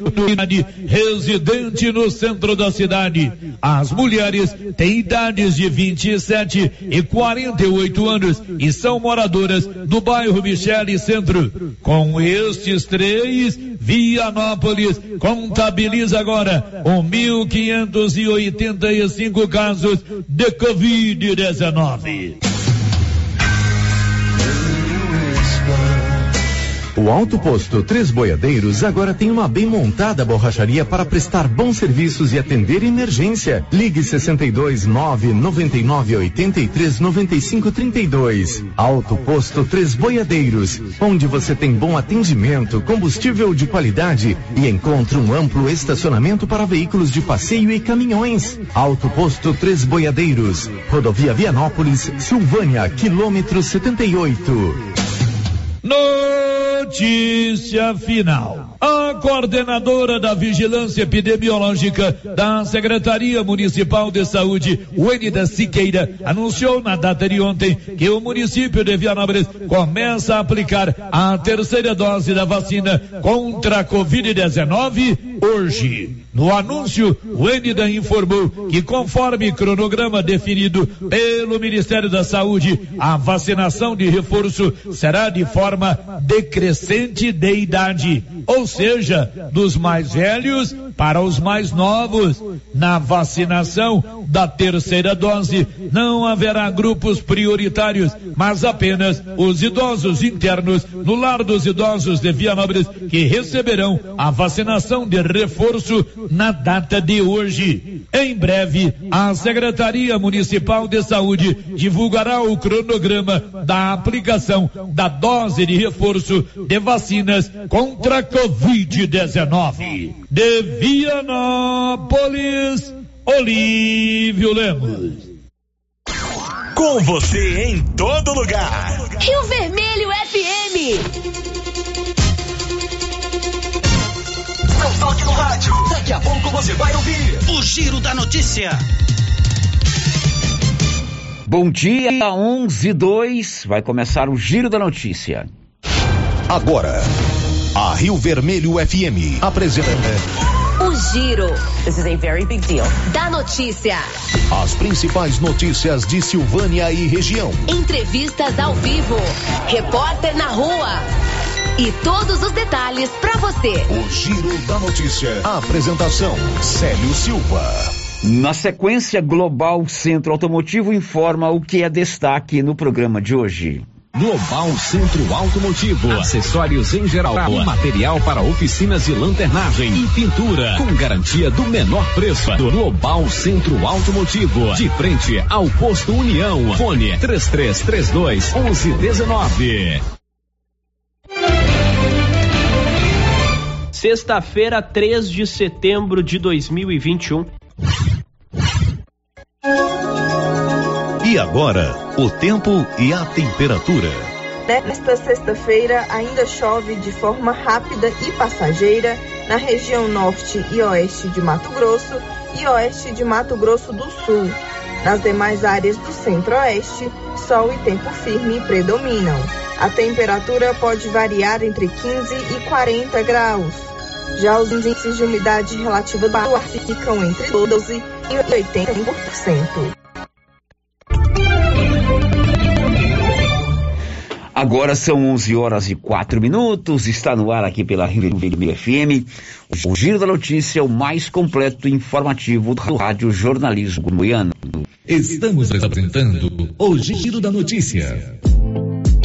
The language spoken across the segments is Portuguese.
Unidade residente no centro da cidade. As mulheres têm idades de 27 e 48 anos e são moradoras do bairro Michele Centro. Com estes três, Vianópolis contabiliza agora 1.585 casos de Covid-19. O Alto Posto Três Boiadeiros agora tem uma bem montada borracharia para prestar bons serviços e atender emergência. Ligue 62 999 83 95 32. Alto Posto Três Boiadeiros, onde você tem bom atendimento, combustível de qualidade e encontra um amplo estacionamento para veículos de passeio e caminhões. Alto Posto Três Boiadeiros, Rodovia Vianópolis, Silvânia, quilômetro 78. Notícia final. A coordenadora da Vigilância Epidemiológica da Secretaria Municipal de Saúde, Wênida Siqueira, anunciou na data de ontem que o município de Vianópolis começa a aplicar a terceira dose da vacina contra a Covid-19 hoje. No anúncio, Wênida informou que, conforme cronograma definido pelo Ministério da Saúde, a vacinação de reforço será de forma decrescente de idade, ou seja, dos mais velhos para os mais novos. Na vacinação da terceira dose, não haverá grupos prioritários, mas apenas os idosos internos no lar dos idosos de Vianópolis, que receberão a vacinação de reforço na data de hoje. Em breve, a Secretaria Municipal de Saúde divulgará o cronograma da aplicação da dose de reforço de vacinas contra a Covid-19. De Vianópolis, Olívio Lemos. Com você em todo lugar. Rio Vermelho FM. Não toque no rádio. Daqui a pouco você vai ouvir o Giro da Notícia. Bom dia, 11:02. Vai começar o Giro da Notícia. Agora, a Rio Vermelho FM apresenta o Giro. This is a very big deal. Da notícia. As principais notícias de Silvânia e região. Entrevistas ao vivo. Repórter na rua. E todos os detalhes para você. O Giro da Notícia. A apresentação: Célio Silva. Na sequência, Global Centro Automotivo informa o que é destaque no programa de hoje. Global Centro Automotivo, acessórios em geral, material para oficinas de lanternagem e pintura, com garantia do menor preço. Do Global Centro Automotivo, de frente ao Posto União, fone 3332-1119. Sexta-feira, 3 de setembro de 2021. E agora, o tempo e a temperatura. Nesta sexta-feira, ainda chove de forma rápida e passageira na região norte e oeste de Mato Grosso e oeste de Mato Grosso do Sul. Nas demais áreas do centro-oeste, sol e tempo firme predominam. A temperatura pode variar entre 15 e 40 graus. Já os índices de umidade relativa do ar ficam entre 12 e 81%. Agora são 11:04, está no ar aqui pela Rio Vermelho FM, o Giro da Notícia, o mais completo e informativo do rádio jornalismo goiano. Estamos apresentando o Giro da Notícia.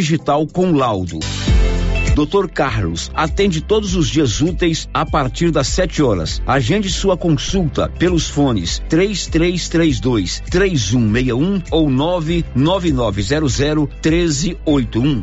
digital com laudo. Dr. Carlos atende todos os dias úteis a partir das 7 horas. Agende sua consulta pelos fones 3332-3161 ou 99900-1381.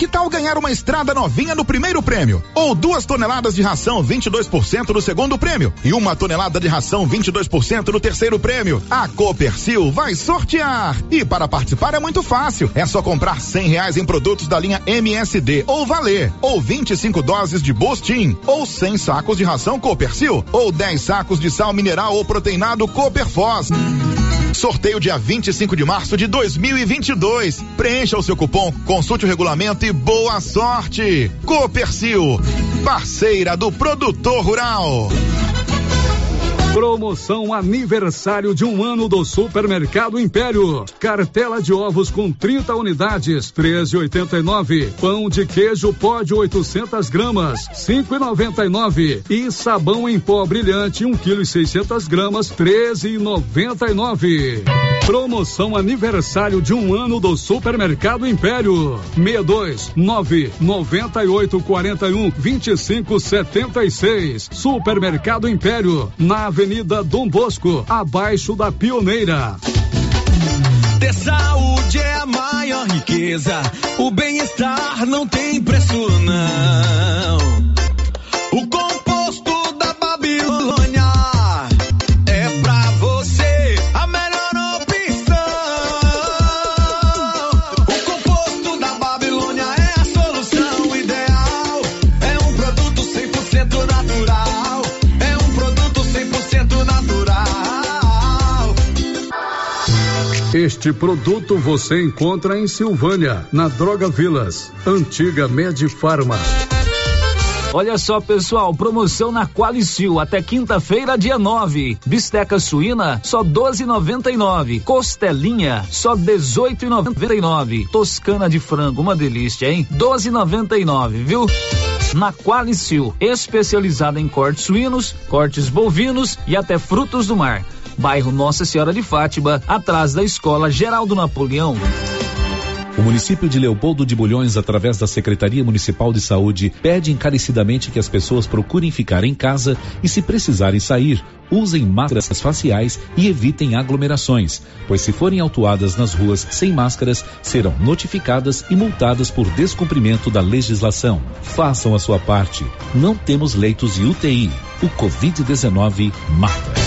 Que tal ganhar uma estrada novinha no primeiro prêmio? Ou 2 toneladas de ração 22% no segundo prêmio e 1 tonelada de ração 22% no terceiro prêmio? A Copercil vai sortear! E para participar é muito fácil, é só comprar R$100 em produtos da linha MSD ou Valer, ou 25 doses de Bostin, ou 100 sacos de ração Copercil, ou 10 sacos de sal mineral ou proteinado Coperfós. Sorteio dia 25 de março de 2022. Preencha o seu cupom, consulte o regulamento e boa sorte. Copercil, parceira do produtor rural. Promoção aniversário de 1 ano do Supermercado Império. Cartela de ovos com 30 unidades, R$13,89. Pão de queijo pó de 800 gramas, R$5,99. E sabão em pó brilhante, 1,6 kg, 13,99. Promoção aniversário de 1 ano do Supermercado Império. 629-9841-2576. Supermercado Império, na Avenida Dom Bosco, abaixo da Pioneira. Ter saúde é a maior riqueza, o bem-estar não tem preço não. O composto da Babilônia é pra você a melhor opção. O composto da Babilônia é a solução ideal, é um produto 100% natural. Este produto você encontra em Silvânia, na Droga Vilas, antiga Medifarma. Olha só, pessoal, promoção na Qualicil até quinta-feira, dia 9. Bisteca suína, só R$12,99. Costelinha, só R$18,99. Toscana de frango, uma delícia, hein? R$12,99, viu? Na Qualicil, especializada em cortes suínos, cortes bovinos e até frutos do mar. Bairro Nossa Senhora de Fátima, atrás da Escola Geraldo Napoleão. O município de Leopoldo de Bulhões, através da Secretaria Municipal de Saúde, pede encarecidamente que as pessoas procurem ficar em casa e, se precisarem sair, usem máscaras faciais e evitem aglomerações, pois se forem autuadas nas ruas sem máscaras, serão notificadas e multadas por descumprimento da legislação. Façam a sua parte. Não temos leitos de UTI. O Covid-19 mata.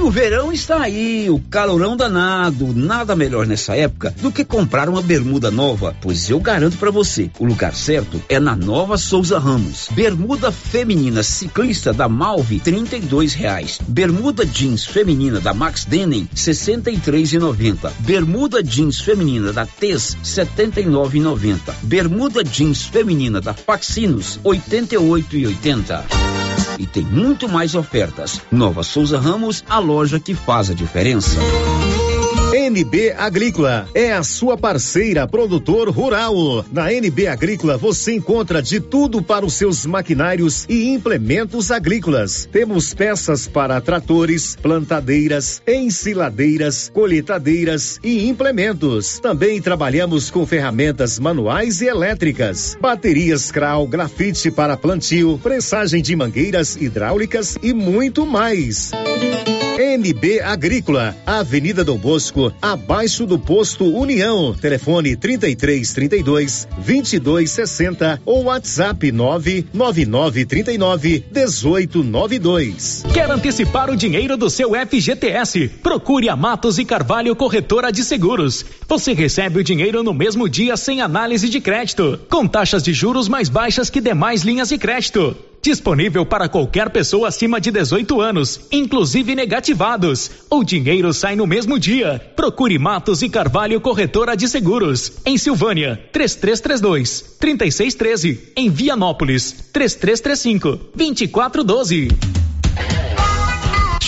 O verão está aí, o calorão danado, nada melhor nessa época do que comprar uma bermuda nova, pois eu garanto pra você, o lugar certo é na Nova Souza Ramos. Bermuda feminina ciclista da Malve, R$32. Bermuda jeans feminina da Max Denim, R$63,90. Bermuda jeans feminina da Tez, R$79,90. Bermuda jeans feminina da Faxinos, R$88,80. E tem muito mais ofertas. Nova Souza Ramos, a loja que faz a diferença. NB Agrícola é a sua parceira produtor rural. Na NB Agrícola você encontra de tudo para os seus maquinários e implementos agrícolas. Temos peças para tratores, plantadeiras, ensiladeiras, colheitadeiras e implementos. Também trabalhamos com ferramentas manuais e elétricas, baterias Kral, grafite para plantio, prensagem de mangueiras hidráulicas e muito mais. NB Agrícola, Avenida Dom Bosco, abaixo do posto União. Telefone 3332-2260 ou WhatsApp 99939-1892. Quer antecipar o dinheiro do seu FGTS? Procure a Matos e Carvalho Corretora de Seguros. Você recebe o dinheiro no mesmo dia sem análise de crédito, com taxas de juros mais baixas que demais linhas de crédito. Disponível para qualquer pessoa acima de 18 anos, inclusive negativados. O dinheiro sai no mesmo dia. Procure Matos e Carvalho Corretora de Seguros. Em Silvânia, 3332-3613. Em Vianópolis, 3335-2412.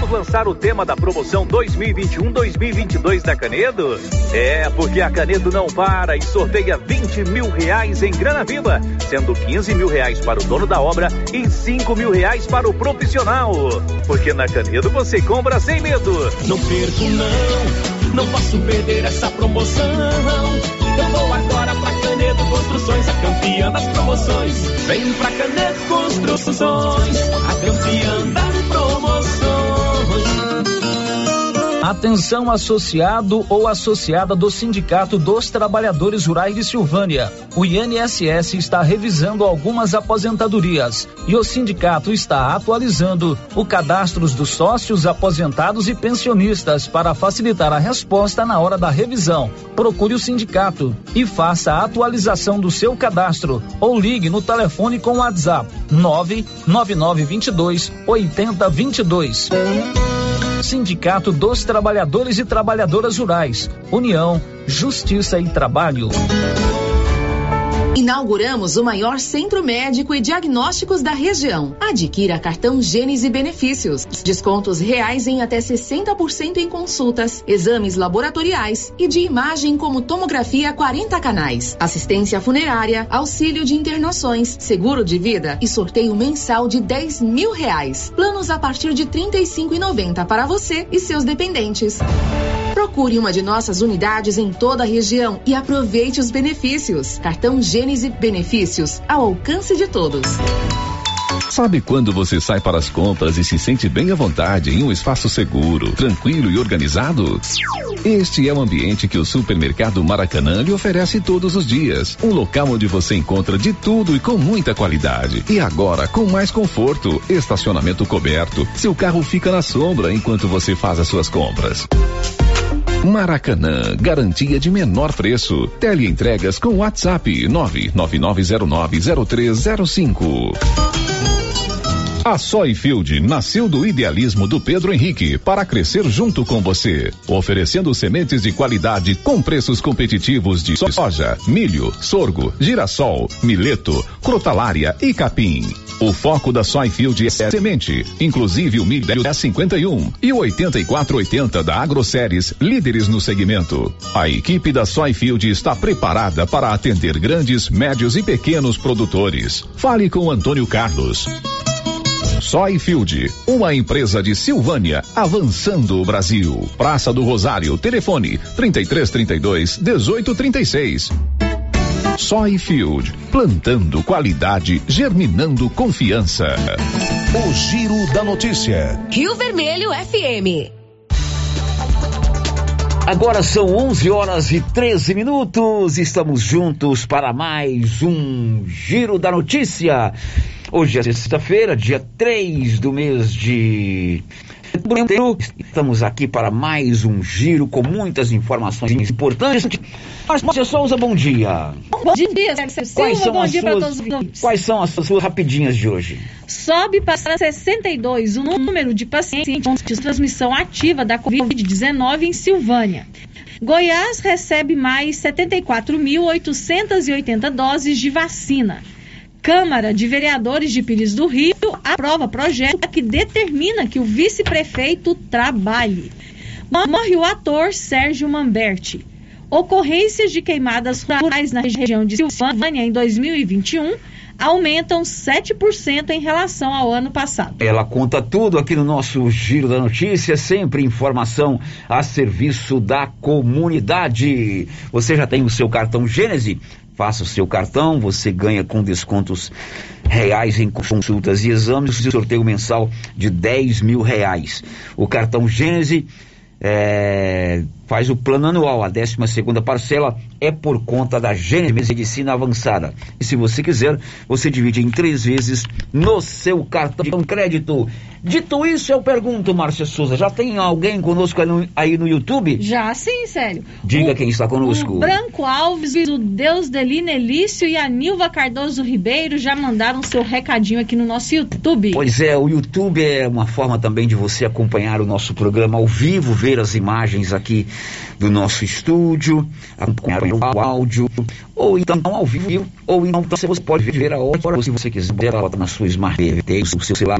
Vamos lançar o tema da promoção 2021-2022 da Canedo? É, porque a Canedo não para e sorteia R$20 mil em grana viva, sendo R$15 mil para o dono da obra e R$5 mil para o profissional. Porque na Canedo você compra sem medo. Não perco não, não posso perder essa promoção. Eu vou agora pra Canedo Construções, a campeã das promoções. Vem pra Canedo Construções, a campeã das promoções. Atenção, associado ou associada do Sindicato dos Trabalhadores Rurais de Silvânia. O INSS está revisando algumas aposentadorias e o sindicato está atualizando o cadastro dos sócios, aposentados e pensionistas para facilitar a resposta na hora da revisão. Procure o sindicato e faça a atualização do seu cadastro ou ligue no telefone com o WhatsApp 99922 8022. Sindicato dos Trabalhadores e Trabalhadoras Rurais, União, Justiça e Trabalho. Inauguramos o maior centro médico e diagnósticos da região. Adquira Cartão Gênesis Benefícios. Descontos reais em até 60% em consultas, exames laboratoriais e de imagem como tomografia 40 canais, assistência funerária, auxílio de internações, seguro de vida e sorteio mensal de R$10 mil. Planos a partir de R$35,90 para você e seus dependentes. Procure uma de nossas unidades em toda a região e aproveite os benefícios. Cartão Gênesis Benefícios, ao alcance de todos. Sabe quando você sai para as compras e se sente bem à vontade em um espaço seguro, tranquilo e organizado? Este é o ambiente que o Supermercado Maracanã lhe oferece todos os dias. Um local onde você encontra de tudo e com muita qualidade. E agora com mais conforto, estacionamento coberto. Seu carro fica na sombra enquanto você faz as suas compras. Maracanã, garantia de menor preço. Teleentregas com WhatsApp 999090305. A Soyfield nasceu do idealismo do Pedro Henrique para crescer junto com você, oferecendo sementes de qualidade com preços competitivos de soja, milho, sorgo, girassol, mileto, crotalária e capim. O foco da Soyfield é semente, inclusive o milho 1051 e o 8480 da AgroSéries, líderes no segmento. A equipe da Soyfield está preparada para atender grandes, médios e pequenos produtores. Fale com Antônio Carlos. Soyfield, uma empresa de Silvânia, avançando o Brasil. Praça do Rosário, telefone 3332-1836. Soyfield, plantando qualidade, germinando confiança. O Giro da Notícia. Rio Vermelho FM. Agora são 11h13. Estamos juntos para mais um Giro da Notícia. Hoje é sexta-feira, dia 3 do mês de setembro. Estamos aqui para mais um giro com muitas informações importantes. Márcia Souza, bom dia. Bom dia, Sérgio Silva, bom dia para todos os ouvintes. Quais são as suas rapidinhas de hoje? Sobe para 62 o número de pacientes com transmissão ativa da Covid-19 em Silvânia. Goiás recebe mais 74.880 doses de vacina. Câmara de Vereadores de Pires do Rio aprova projeto que determina que o vice-prefeito trabalhe. Morre o ator Sérgio Manberti. Ocorrências de queimadas rurais na região de Silvânia em 2021 aumentam 7% em relação ao ano passado. Ela conta tudo aqui no nosso Giro da Notícia, sempre informação a serviço da comunidade. Você já tem o seu cartão Gênesis? Faça o seu cartão, você ganha com descontos reais em consultas e exames e sorteio mensal de R$10 mil. O cartão Gênese faz o plano anual, a 12ª parcela é por conta da Gênese Medicina Avançada. E se você quiser, você divide em 3 vezes no seu cartão crédito. Dito isso, eu pergunto, Márcia Souza, já tem alguém conosco aí no YouTube? Já sim, Célio. Diga quem está conosco. Branco Alves, o Deus Delina Elício e a Nilva Cardoso Ribeiro já mandaram seu recadinho aqui no nosso YouTube. Pois é, o YouTube é uma forma também de você acompanhar o nosso programa ao vivo, ver as imagens aqui do nosso estúdio, acompanhar o áudio, ou então ao vivo, ou então você pode ver a hora, se você quiser, na sua Smart TV, no seu celular,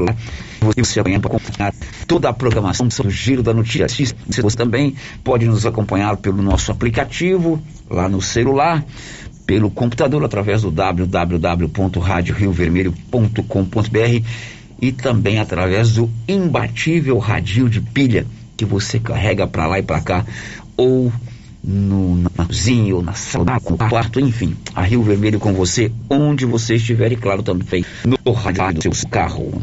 você também pode acompanhar toda a programação do Giro da Notícia. Você também pode nos acompanhar pelo nosso aplicativo, lá no celular, pelo computador, através do www.radioriovermelho.com.br e também através do imbatível radinho de pilha que você carrega para lá e para cá, ou na cozinha, ou na sala, no quarto, enfim. A Rio Vermelho com você, onde você estiver, e claro, também no rádio do seu carro.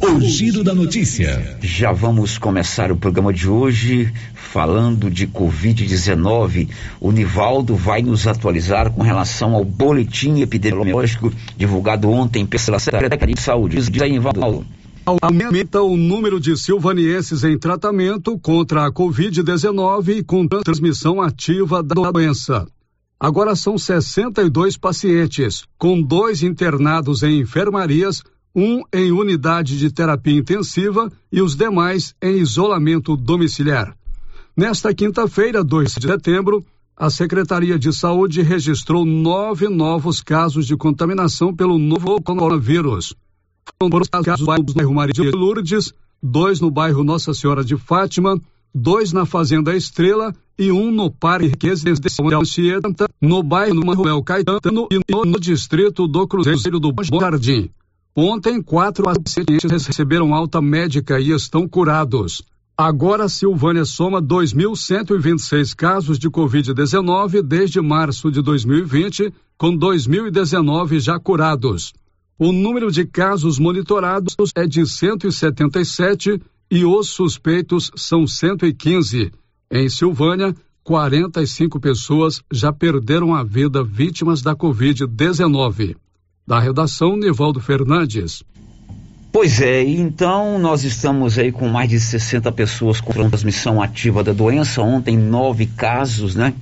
O Giro da Notícia. Já vamos começar o programa de hoje falando de Covid-19. O Nivaldo vai nos atualizar com relação ao boletim epidemiológico divulgado ontem pela Secretaria de Saúde. Diz aí, Nivaldo. Aumenta o número de silvanienses em tratamento contra a Covid-19 com transmissão ativa da doença. Agora são 62 pacientes, com 2 internados em enfermarias, 1 em unidade de terapia intensiva e os demais em isolamento domiciliar. Nesta quinta-feira, 2 de setembro, a Secretaria de Saúde registrou 9 novos casos de contaminação pelo novo coronavírus. Foram casos no bairro Maria de Lourdes, 2 no bairro Nossa Senhora de Fátima, 2 na Fazenda Estrela e 1 no Parque Residencial de Anchieta, no bairro Manuel Caetano e no distrito do Cruzeiro do Bom Jardim. Ontem, 4 pacientes receberam alta médica e estão curados. Agora, Silvânia soma 2.126 casos de Covid-19 desde março de 2020, com 2.019 já curados. O número de casos monitorados é de 177 e os suspeitos são 115. Em Silvânia, 45 pessoas já perderam a vida vítimas da Covid-19. Da redação, Nivaldo Fernandes. Pois é, então nós estamos aí com mais de 60 pessoas com transmissão ativa da doença. Ontem, 9 casos, né?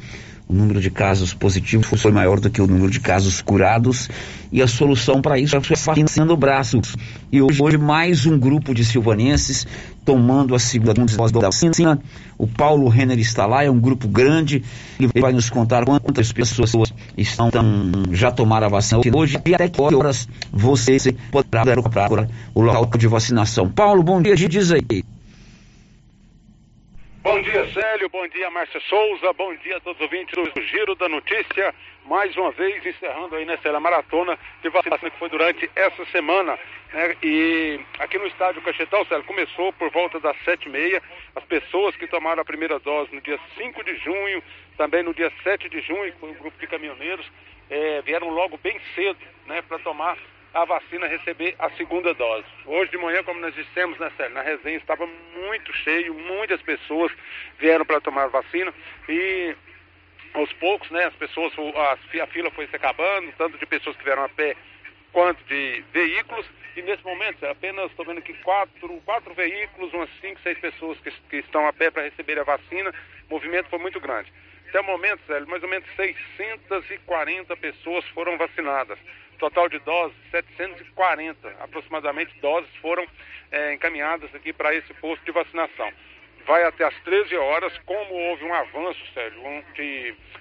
O número de casos positivos foi maior do que o número de casos curados. E a solução para isso é vacinando o braço. E hoje mais um grupo de silvanenses tomando a segunda dose da vacina. O Paulo Renner está lá, é um grupo grande. Ele vai nos contar quantas pessoas estão já tomaram a vacina hoje e até que horas você poderá procurar o local de vacinação. Paulo, bom dia, diz aí. Bom dia, Célio, bom dia, Márcia Souza, bom dia a todos os ouvintes do Giro da Notícia, mais uma vez encerrando aí nessa maratona de vacinação que foi durante essa semana, né? E aqui no estádio Cachetal, Célio, começou por volta das 7h30, as pessoas que tomaram a primeira dose no dia 5 de junho, também no dia 7 de junho, com o grupo de caminhoneiros, vieram logo bem cedo, né, para tomar a vacina, receber a segunda dose. Hoje de manhã, como nós dissemos, né, Célio, na resenha estava muito cheio, muitas pessoas vieram para tomar a vacina e aos poucos, né, as pessoas, a fila foi se acabando, tanto de pessoas que vieram a pé quanto de veículos, e nesse momento apenas, estou vendo aqui, quatro veículos, umas 5, 6 pessoas que estão a pé para receber a vacina. O movimento foi muito grande. Até o momento, Célio, mais ou menos 640 pessoas foram vacinadas. Total de doses, 740 aproximadamente doses foram encaminhadas aqui para esse posto de vacinação. Vai até às 13 horas, como houve um avanço, Sérgio,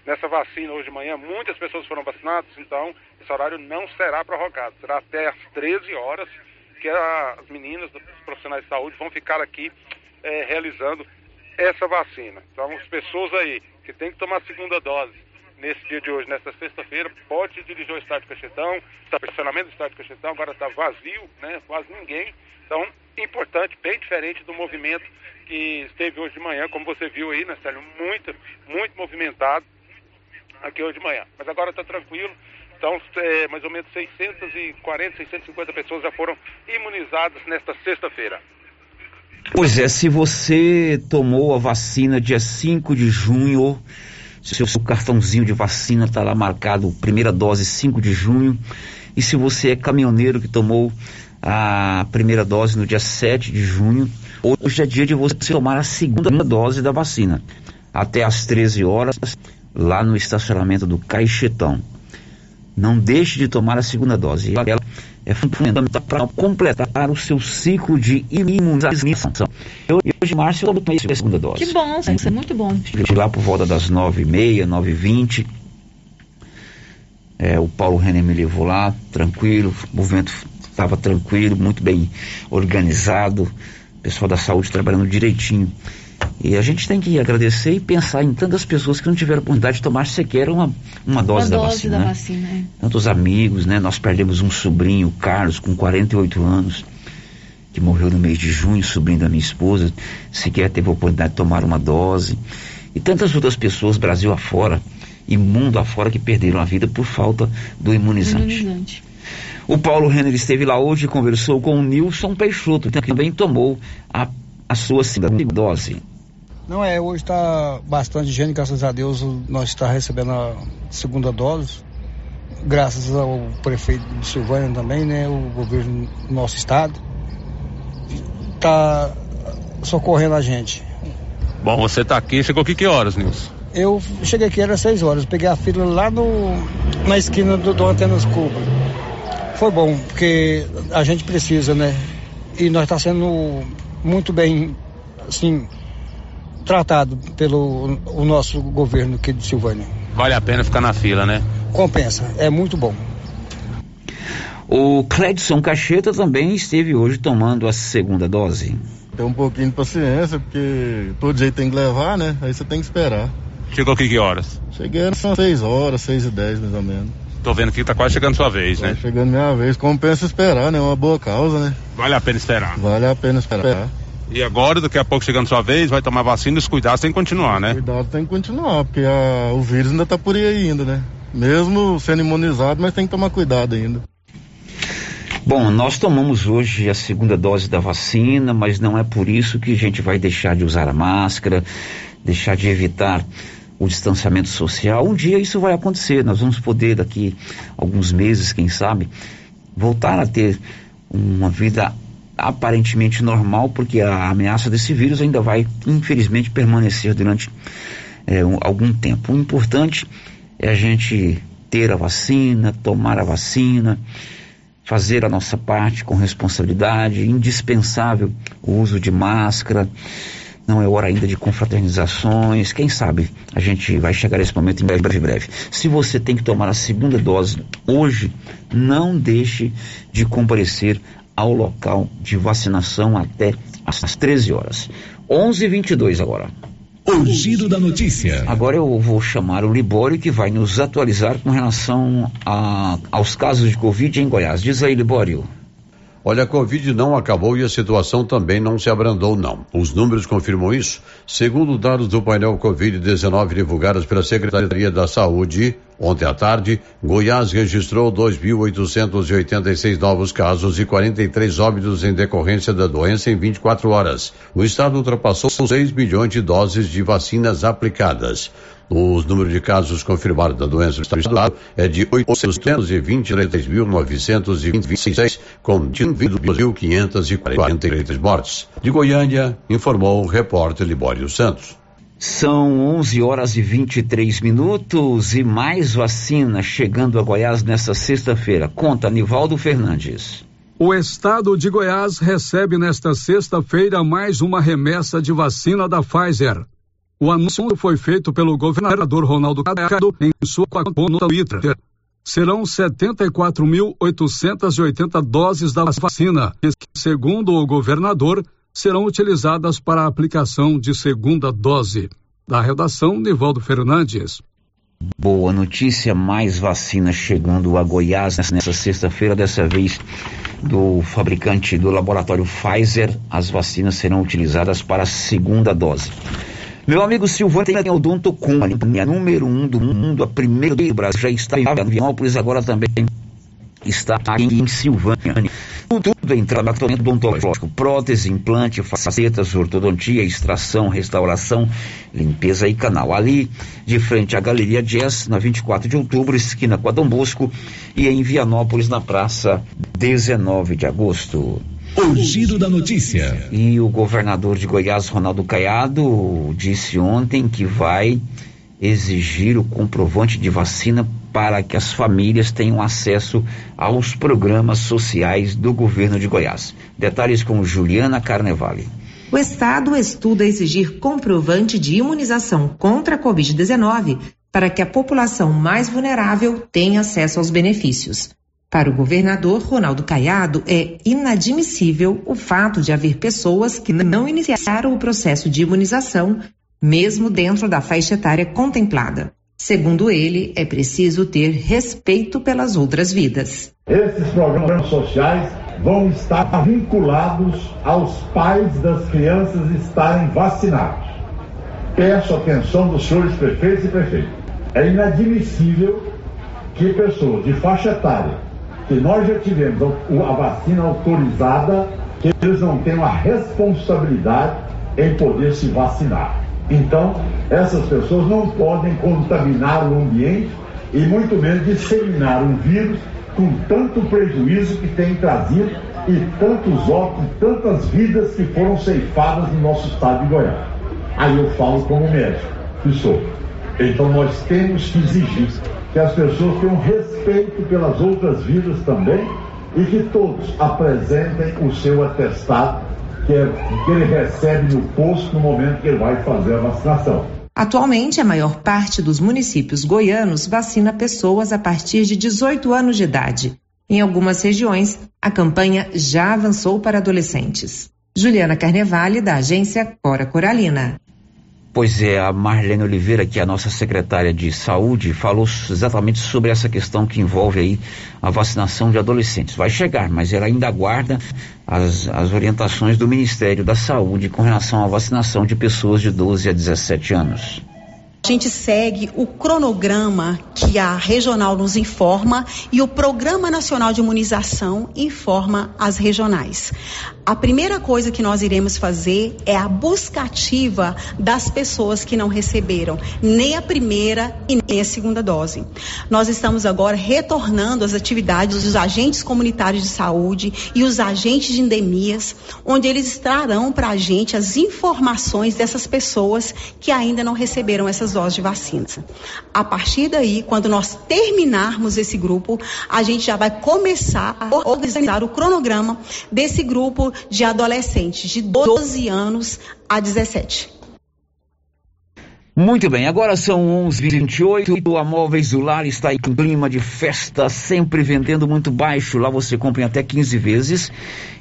nessa vacina hoje de manhã, muitas pessoas foram vacinadas, então esse horário não será prorrogado, será até às 13 horas que as meninas dos profissionais de saúde vão ficar aqui realizando essa vacina. Então as pessoas aí que têm que tomar a segunda dose nesse dia de hoje, nesta sexta-feira, pode se dirigir ao estádio Cachetão. O estacionamento do estádio Cachetão agora está vazio, né? Quase ninguém. Então, importante, bem diferente do movimento que esteve hoje de manhã, como você viu aí, né, Célio? Muito movimentado aqui hoje de manhã. Mas agora está tranquilo. Então, mais ou menos 640, 650 pessoas já foram imunizadas nesta sexta-feira. Pois é, se você tomou a vacina dia 5 de junho... Seu cartãozinho de vacina está lá marcado, primeira dose 5 de junho. E se você é caminhoneiro que tomou a primeira dose no dia 7 de junho, hoje é dia de você tomar a segunda dose da vacina. Até às 13 horas, lá no estacionamento do Caixetão. Não deixe de tomar a segunda dose. Ela é fundamental para completar o seu ciclo de imunização. Hoje, Márcio, eu tomei a segunda dose. Que bom, isso é muito bom. De lá por volta das 9h30, 9h20, o Paulo Renner me levou lá, tranquilo, o movimento estava tranquilo, muito bem organizado, o pessoal da saúde trabalhando direitinho. E a gente tem que agradecer e pensar em tantas pessoas que não tiveram oportunidade de tomar sequer uma dose da vacina. Né? Tantos amigos, né? Nós perdemos um sobrinho, o Carlos, com 48 anos, que morreu no mês de junho, sobrinho da minha esposa, sequer teve a oportunidade de tomar uma dose. E tantas outras pessoas, Brasil afora e mundo afora, que perderam a vida por falta do imunizante. O Paulo Renner esteve lá hoje e conversou com o Nilson Peixoto, que também tomou a sua segunda dose. Não é, hoje está bastante gente, graças a Deus, nós estamos recebendo a segunda dose, graças ao prefeito de Silvânia também, né, o governo do nosso estado, está socorrendo a gente. Bom, você está aqui, chegou aqui que horas, Nilson? Eu cheguei aqui, era 6 horas, peguei a fila lá na esquina do Dom Atenas Cuba. Foi bom, porque a gente precisa, né, e nós está sendo muito bem, assim, tratado pelo o nosso governo aqui de Silvânia. Vale a pena ficar na fila, né? Compensa, é muito bom. O Clédson Cacheta também esteve hoje tomando a segunda dose. Tem um pouquinho de paciência, porque todo jeito tem que levar, né? Aí você tem que esperar. Chegou aqui que horas? Cheguei às 6 horas, 6h10 mais ou menos. Tô vendo que tá quase chegando sua vez, né? Chegando minha vez, compensa esperar, né? É uma boa causa, né? Vale a pena esperar. Vale a pena esperar. E agora, daqui a pouco chegando sua vez, vai tomar vacina, os cuidados tem que continuar, né? Cuidado tem que continuar, porque o vírus ainda tá por aí ainda, né? Mesmo sendo imunizado, mas tem que tomar cuidado ainda. Bom, nós tomamos hoje a segunda dose da vacina, mas não é por isso que a gente vai deixar de usar a máscara, deixar de evitar o distanciamento social. Um dia isso vai acontecer, nós vamos poder daqui alguns meses, quem sabe, voltar a ter uma vida aparentemente normal, porque a ameaça desse vírus ainda vai, infelizmente, permanecer durante algum tempo. O importante é a gente ter a vacina, tomar a vacina, fazer a nossa parte com responsabilidade, indispensável o uso de máscara, não é hora ainda de confraternizações, quem sabe a gente vai chegar a esse momento em breve. Se você tem que tomar a segunda dose hoje, não deixe de comparecer ao local de vacinação até às 13 horas. 11h22 agora. O giro da notícia. Agora eu vou chamar o Libório, que vai nos atualizar com relação aos casos de Covid em Goiás. Diz aí, Libório. Olha, a Covid não acabou e a situação também não se abrandou, não. Os números confirmam isso, segundo dados do painel Covid-19 divulgados pela Secretaria da Saúde. Ontem à tarde, Goiás registrou 2.886 novos casos e 43 óbitos em decorrência da doença em 24 horas. O estado ultrapassou 6 milhões de doses de vacinas aplicadas. O número de casos confirmados da doença no estado é de 823.926, com 22.543 mortes. De Goiânia, informou o repórter Libório Santos. São 11h23 e mais vacina chegando a Goiás nesta sexta-feira. Conta Nivaldo Fernandes. O estado de Goiás recebe nesta sexta-feira mais uma remessa de vacina da Pfizer. O anúncio foi feito pelo governador Ronaldo Caiado em sua conta no Twitter. Serão 74.880 doses da vacina, que, segundo o governador, serão utilizadas para a aplicação de segunda dose. Da redação, Nivaldo Fernandes. Boa notícia, mais vacinas chegando a Goiás nesta sexta-feira, dessa vez do fabricante do laboratório Pfizer. As vacinas serão utilizadas para a segunda dose. Meu amigo Silvano tem a Odonto Company, a número 1 do mundo, a primeira do Brasil, já está em Avianópolis, agora também está aqui em Silvânia. Tudo em tratamento odontológico, prótese, implante, facetas, ortodontia, extração, restauração, limpeza e canal. Ali, de frente à Galeria Jazz, na 24 de outubro, esquina com a Dom Bosco, e em Vianópolis, na praça 19 de agosto. O giro da notícia. E o governador de Goiás, Ronaldo Caiado, disse ontem que vai exigir o comprovante de vacina para que as famílias tenham acesso aos programas sociais do governo de Goiás. Detalhes com Juliana Carnevale. O Estado estuda exigir comprovante de imunização contra a Covid-19 para que a população mais vulnerável tenha acesso aos benefícios. Para o governador Ronaldo Caiado, é inadmissível o fato de haver pessoas que não iniciaram o processo de imunização, mesmo dentro da faixa etária contemplada. Segundo ele, é preciso ter respeito pelas outras vidas. Esses programas sociais vão estar vinculados aos pais das crianças estarem vacinados. Peço a atenção dos senhores prefeitos e prefeitas. É inadmissível que pessoas de faixa etária, que nós já tivemos a vacina autorizada, que eles não tenham a responsabilidade em poder se vacinar. Então, essas pessoas não podem contaminar o ambiente e muito menos disseminar um vírus com tanto prejuízo que tem trazido e tantos óbitos, tantas vidas que foram ceifadas no nosso estado de Goiás. Aí eu falo como médico, que sou. Então nós temos que exigir que as pessoas tenham respeito pelas outras vidas também e que todos apresentem o seu atestado que ele recebe no posto no momento que ele vai fazer a vacinação. Atualmente, a maior parte dos municípios goianos vacina pessoas a partir de 18 anos de idade. Em algumas regiões, a campanha já avançou para adolescentes. Juliana Carnevale, da agência Cora Coralina. Pois é, a Marlene Oliveira, que é a nossa secretária de saúde, falou exatamente sobre essa questão que envolve aí a vacinação de adolescentes. Vai chegar, mas ela ainda aguarda as orientações do Ministério da Saúde com relação à vacinação de pessoas de 12 a 17 anos. A gente segue o cronograma que a regional nos informa e o Programa Nacional de Imunização informa as regionais. A primeira coisa que nós iremos fazer é a busca ativa das pessoas que não receberam nem a primeira e nem a segunda dose. Nós estamos agora retornando às atividades dos agentes comunitários de saúde e os agentes de endemias, onde eles trarão para a gente as informações dessas pessoas que ainda não receberam essas doses de vacina. A partir daí, quando nós terminarmos esse grupo, a gente já vai começar a organizar o cronograma desse grupo de adolescentes de 12 anos a 17. Muito bem, agora são 11h28, a Móveis do Lar está em clima de festa, sempre vendendo muito baixo. Lá você compra em até 15 vezes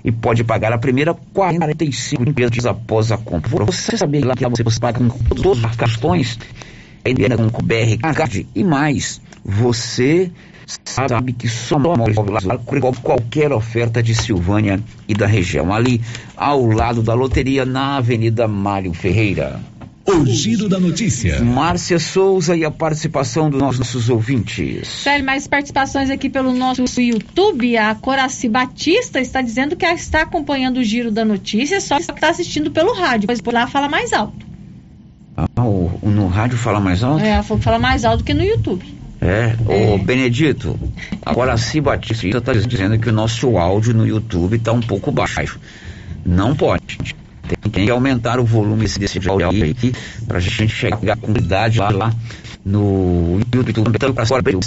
e pode pagar a primeira 45 vezes após a compra. Você sabia que lá você paga com todos os cartões, com BR, Card e mais. Você sabe que só Móveis do Lar cobre qualquer oferta de Silvânia e da região, ali ao lado da loteria, na Avenida Mário Ferreira. O giro da notícia. Márcia Souza e a participação dos nossos ouvintes. Sério, mais participações aqui pelo nosso YouTube. A Coraci Batista está dizendo que ela está acompanhando o giro da notícia, só que está assistindo pelo rádio, pois lá fala mais alto. Ah, no rádio fala mais alto? É, fala mais alto que no YouTube. O Benedito, a Coraci Batista está dizendo que o nosso áudio no YouTube está um pouco baixo. Não pode. Tem que aumentar o volume desse áudio aqui pra gente chegar com qualidade lá no YouTube. Então, para fora, eu não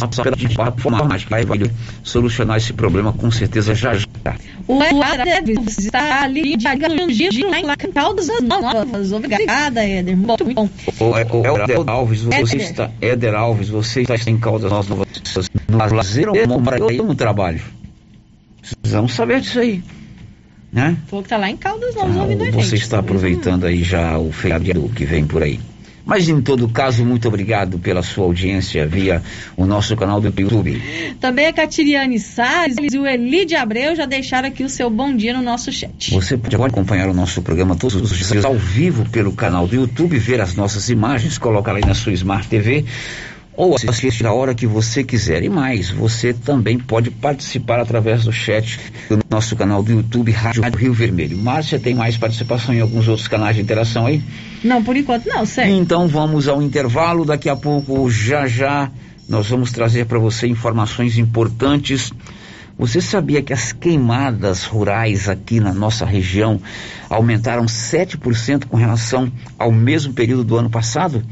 sabe de forma mágica, vai solucionar esse problema com certeza já já. O Éder está ali de Aganji, lá em Caldas Novas. Obrigada, Éder. Muito bom. Éder Alves, você está em Caldas Novas. No lazer ou no trabalho? Precisamos saber disso aí. Né? Falou que tá lá em Caldas Novas ouvindo a gente. Você está aproveitando aí já o feriado que vem por aí. Mas em todo caso, muito obrigado pela sua audiência via o nosso canal do YouTube. Também a Catiriane Salles e o Eli de Abreu já deixaram aqui o seu bom dia no nosso chat. Você pode agora acompanhar o nosso programa todos os dias ao vivo pelo canal do YouTube, ver as nossas imagens, colocar aí na sua Smart TV ou assistir a hora que você quiser. E mais, você também pode participar através do chat do nosso canal do YouTube, Rádio Rio Vermelho. Márcia, tem mais participação em alguns outros canais de interação aí? Não, por enquanto não, Sérgio. Então vamos ao intervalo, daqui a pouco, já, nós vamos trazer para você informações importantes. Você sabia que as queimadas rurais aqui na nossa região aumentaram 7% com relação ao mesmo período do ano passado?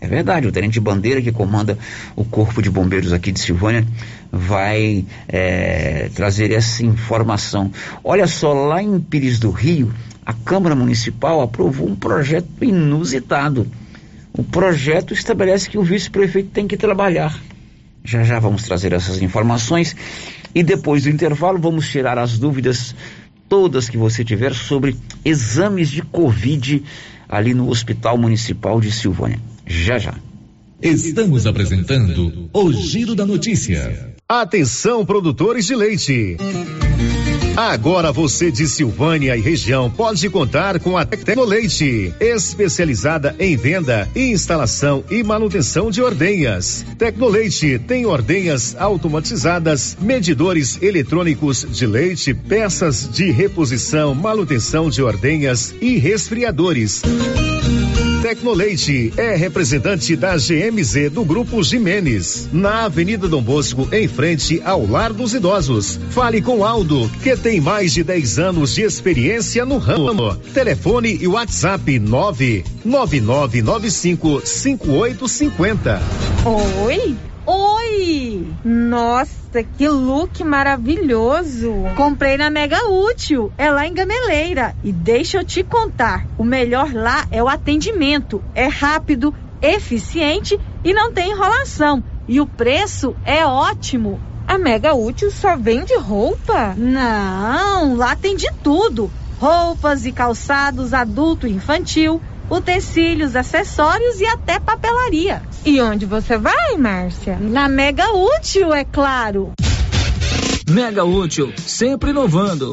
É verdade, o tenente Bandeira, que comanda o Corpo de Bombeiros aqui de Silvânia, vai trazer essa informação. Olha só, lá em Pires do Rio, a Câmara Municipal aprovou um projeto inusitado. O projeto estabelece que o vice-prefeito tem que trabalhar. Já já vamos trazer essas informações e depois do intervalo vamos tirar as dúvidas todas que você tiver sobre exames de Covid ali no Hospital Municipal de Silvânia. Já já. Estamos apresentando o Giro da Notícia. Atenção, produtores de leite. Agora você de Silvânia e região pode contar com a Tecnoleite, especializada em venda, instalação e manutenção de ordenhas. Tecnoleite tem ordenhas automatizadas, medidores eletrônicos de leite, peças de reposição, manutenção de ordenhas e resfriadores. Tecnoleite é representante da GMZ do Grupo Jimenez, na Avenida Dom Bosco, em frente ao Lar dos Idosos. Fale com Aldo, que tem mais de 10 anos de experiência no ramo. Telefone e WhatsApp 999955850. Oi? Oi! Nossa, que look maravilhoso! Comprei na Mega Útil, é lá em Gameleira. E deixa eu te contar, o melhor lá é o atendimento. É rápido, eficiente e não tem enrolação. E o preço é ótimo. A Mega Útil só vende roupa? Não, lá tem de tudo. Roupas e calçados adulto e infantil, utensílios, acessórios e até papelaria. E onde você vai, Márcia? Na Mega Útil, é claro. Mega Útil, sempre inovando.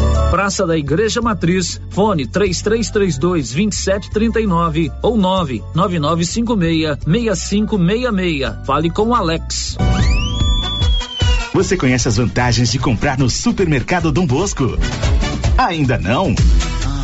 Praça da Igreja Matriz, fone 3332-2739 ou 99956-6566. Fale com Alex. Você conhece as vantagens de comprar no Supermercado Dom Bosco? Ainda não?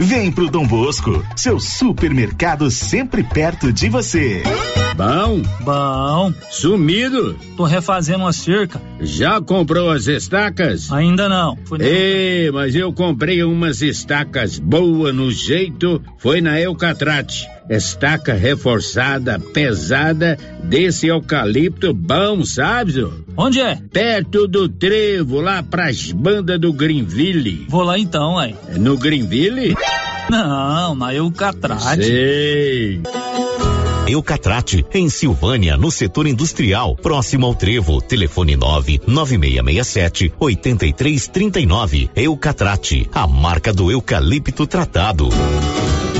Vem pro Dom Bosco, seu supermercado sempre perto de você. Bom, sumido. Tô refazendo uma cerca. Já comprou as estacas? Ainda não. Mas eu comprei umas estacas boas no jeito, foi na Eucatrate. Estaca reforçada, pesada, desse eucalipto bom, sabe, senhor? Onde é? Perto do trevo, lá pras bandas do Greenville. Vou lá então, aí. É no Greenville? Não, na Eucatrate. Sei. Eucatrate, em Silvânia, no setor industrial, próximo ao trevo. Telefone 99667-8339. Eucatrate, a marca do eucalipto tratado.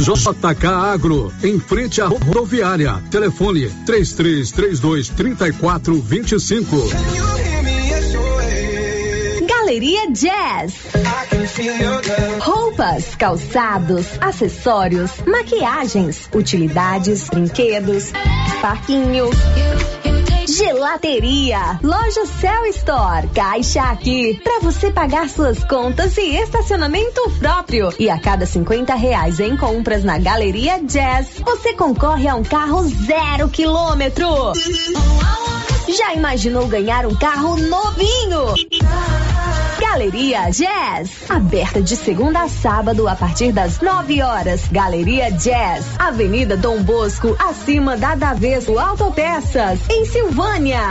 JK Agro, em frente à rodoviária. Telefone 3332-3425. Galeria Jazz. Roupas, calçados, acessórios, maquiagens, utilidades, brinquedos, parquinho. Gelateria, Loja Cell Store, Caixa Aqui, pra você pagar suas contas e estacionamento próprio. E a cada R$50 em compras na Galeria Jazz, você concorre a um carro 0 km. Já imaginou ganhar um carro novinho? Galeria Jazz, aberta de segunda a sábado a partir das 9 horas. Galeria Jazz, Avenida Dom Bosco, acima da Daveso Autopeças, em Silvânia.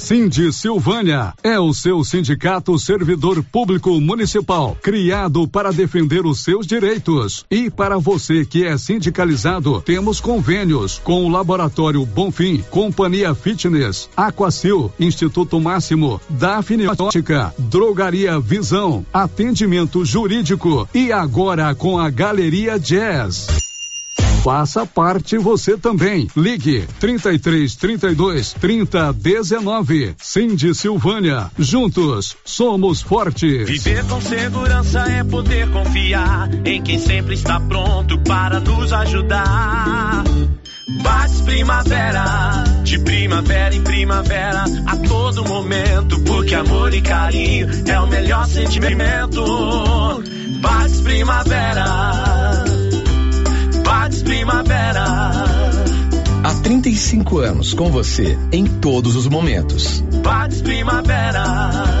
Sindi Silvânia é o seu sindicato servidor público municipal, criado para defender os seus direitos. E para você que é sindicalizado, temos convênios com o Laboratório Bonfim, Companhia Fitness, Aquacil, Instituto Máximo, Dafne Ótica, Drogaria Visão, Atendimento Jurídico e agora com a Galeria Jazz. Faça parte você também. Ligue 3332 3019. Sindi Silvânia. Juntos somos fortes. Viver com segurança é poder confiar em quem sempre está pronto para nos ajudar. Bates Primavera, de primavera em primavera, a todo momento, porque amor e carinho é o melhor sentimento. Bates Primavera. Bates Primavera. Há 35 anos com você em todos os momentos. Bates Primavera.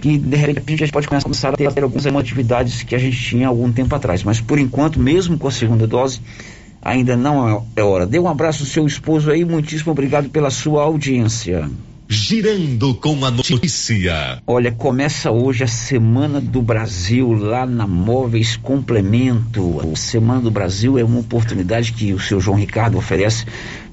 que de repente a gente pode começar a ter algumas atividades que a gente tinha algum tempo atrás, mas por enquanto, mesmo com a segunda dose, ainda não é hora. Dê um abraço ao seu esposo aí, muitíssimo obrigado pela sua audiência. Girando com a notícia. Olha, começa hoje a Semana do Brasil lá na Móveis Complemento. A Semana do Brasil é uma oportunidade que o seu João Ricardo oferece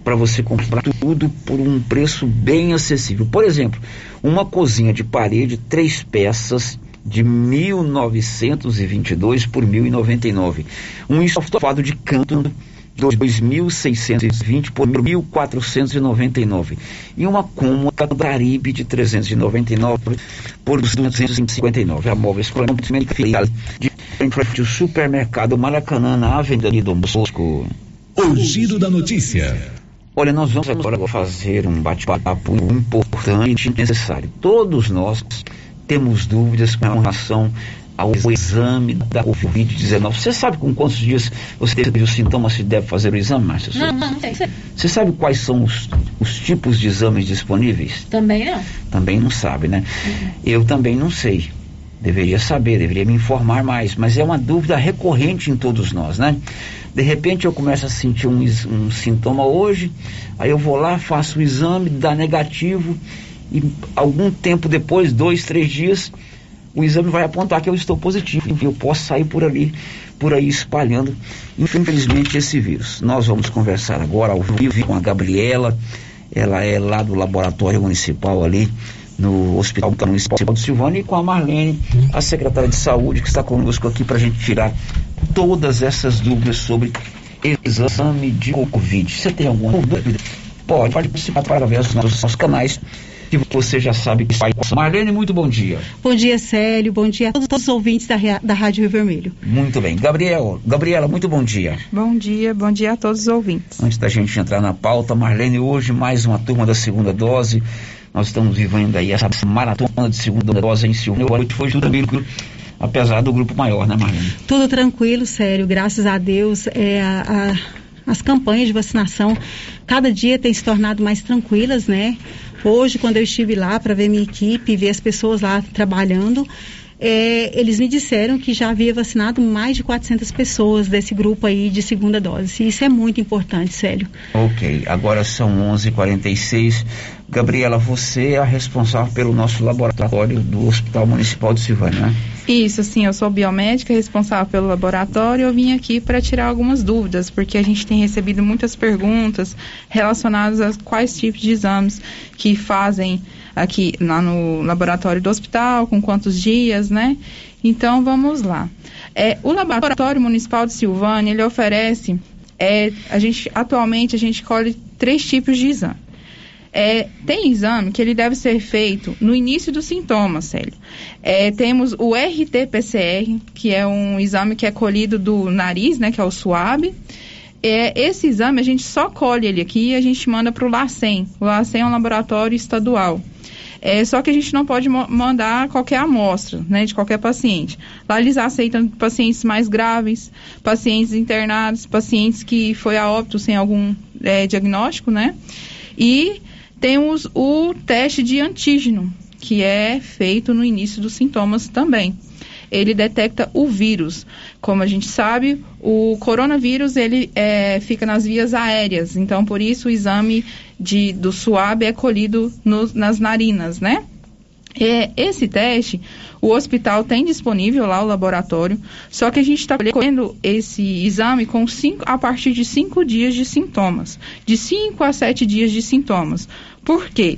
para você comprar tudo por um preço bem acessível. Por exemplo, uma cozinha de parede, 3 peças, de R$ 1.922 por R$ 1.099. Um estofado de canto, 2.620 por 1.499. E uma cômoda Caribe de 399 por 259. A móveis de frente ao Supermercado Maracanã, na Avenida Dom Bosco. O giro da notícia. Olha, nós vamos agora fazer um bate-papo importante e necessário. Todos nós temos dúvidas com relação ao exame da Covid-19. Você sabe com quantos dias você teve os sintomas, se deve fazer o exame, Márcia? Não tem. Você sabe quais são os tipos de exames disponíveis? Também não. Também não sabe, né? Uhum. Eu também não sei. Deveria saber, deveria me informar mais, mas é uma dúvida recorrente em todos nós, né? De repente eu começo a sentir um sintoma hoje, aí eu vou lá, faço o exame, dá negativo, e algum tempo depois, 2, 3 dias... o exame vai apontar que eu estou positivo, eu posso sair por aí espalhando, infelizmente, esse vírus. Nós vamos conversar agora ao vivo com a Gabriela, ela é lá do Laboratório Municipal ali, no Hospital Municipal de Silvânia, e com a Marlene, a secretária de Saúde, que está conosco aqui para a gente tirar todas essas dúvidas sobre exame de Covid. Você tem alguma dúvida? Pode participar através dos nossos canais, que você já sabe que vai. Marlene, muito bom dia. Bom dia, Célio, bom dia a todos os ouvintes da Rádio Rio Vermelho. Muito bem. Gabriela, muito bom dia. Bom dia a todos os ouvintes. Antes da gente entrar na pauta, Marlene, hoje mais uma turma da segunda dose. Nós estamos vivendo aí essa maratona de segunda dose em Silvânia. Hoje foi tudo amigo, apesar do grupo maior, né, Marlene? Tudo tranquilo, Célio, graças a Deus. As campanhas de vacinação cada dia têm se tornado mais tranquilas, né? Hoje, quando eu estive lá para ver minha equipe, ver as pessoas lá trabalhando, eles me disseram que já havia vacinado mais de 400 pessoas desse grupo aí de segunda dose. Isso é muito importante, Célio. Ok, agora são 11h46. Gabriela, você é a responsável pelo nosso laboratório do Hospital Municipal de Silvânia, né? Isso, sim, eu sou biomédica, responsável pelo laboratório. Eu vim aqui para tirar algumas dúvidas, porque a gente tem recebido muitas perguntas relacionadas a quais tipos de exames que fazem aqui lá no laboratório do hospital, com quantos dias, né? Então, vamos lá. O Laboratório Municipal de Silvânia, ele oferece, atualmente a gente colhe 3 tipos de exame. Tem exame que ele deve ser feito no início dos sintomas, Célio. Temos o RT-PCR, que é um exame que é colhido do nariz, né, que é o suave. Esse exame a gente só colhe ele aqui e a gente manda para o LACEN. O LACEN é um laboratório estadual. Só que a gente não pode mandar qualquer amostra, né, de qualquer paciente. Lá eles aceitam pacientes mais graves, pacientes internados, pacientes que foi a óbito sem algum diagnóstico, né? E temos o teste de antígeno, que é feito no início dos sintomas também. Ele detecta o vírus. Como a gente sabe, o coronavírus ele fica nas vias aéreas, então por isso o exame do suave é colhido nas narinas, né? Esse teste, o hospital tem disponível lá o laboratório, só que a gente está colhendo esse exame a partir de 5 dias de sintomas, de 5 a 7 dias de sintomas. Por quê?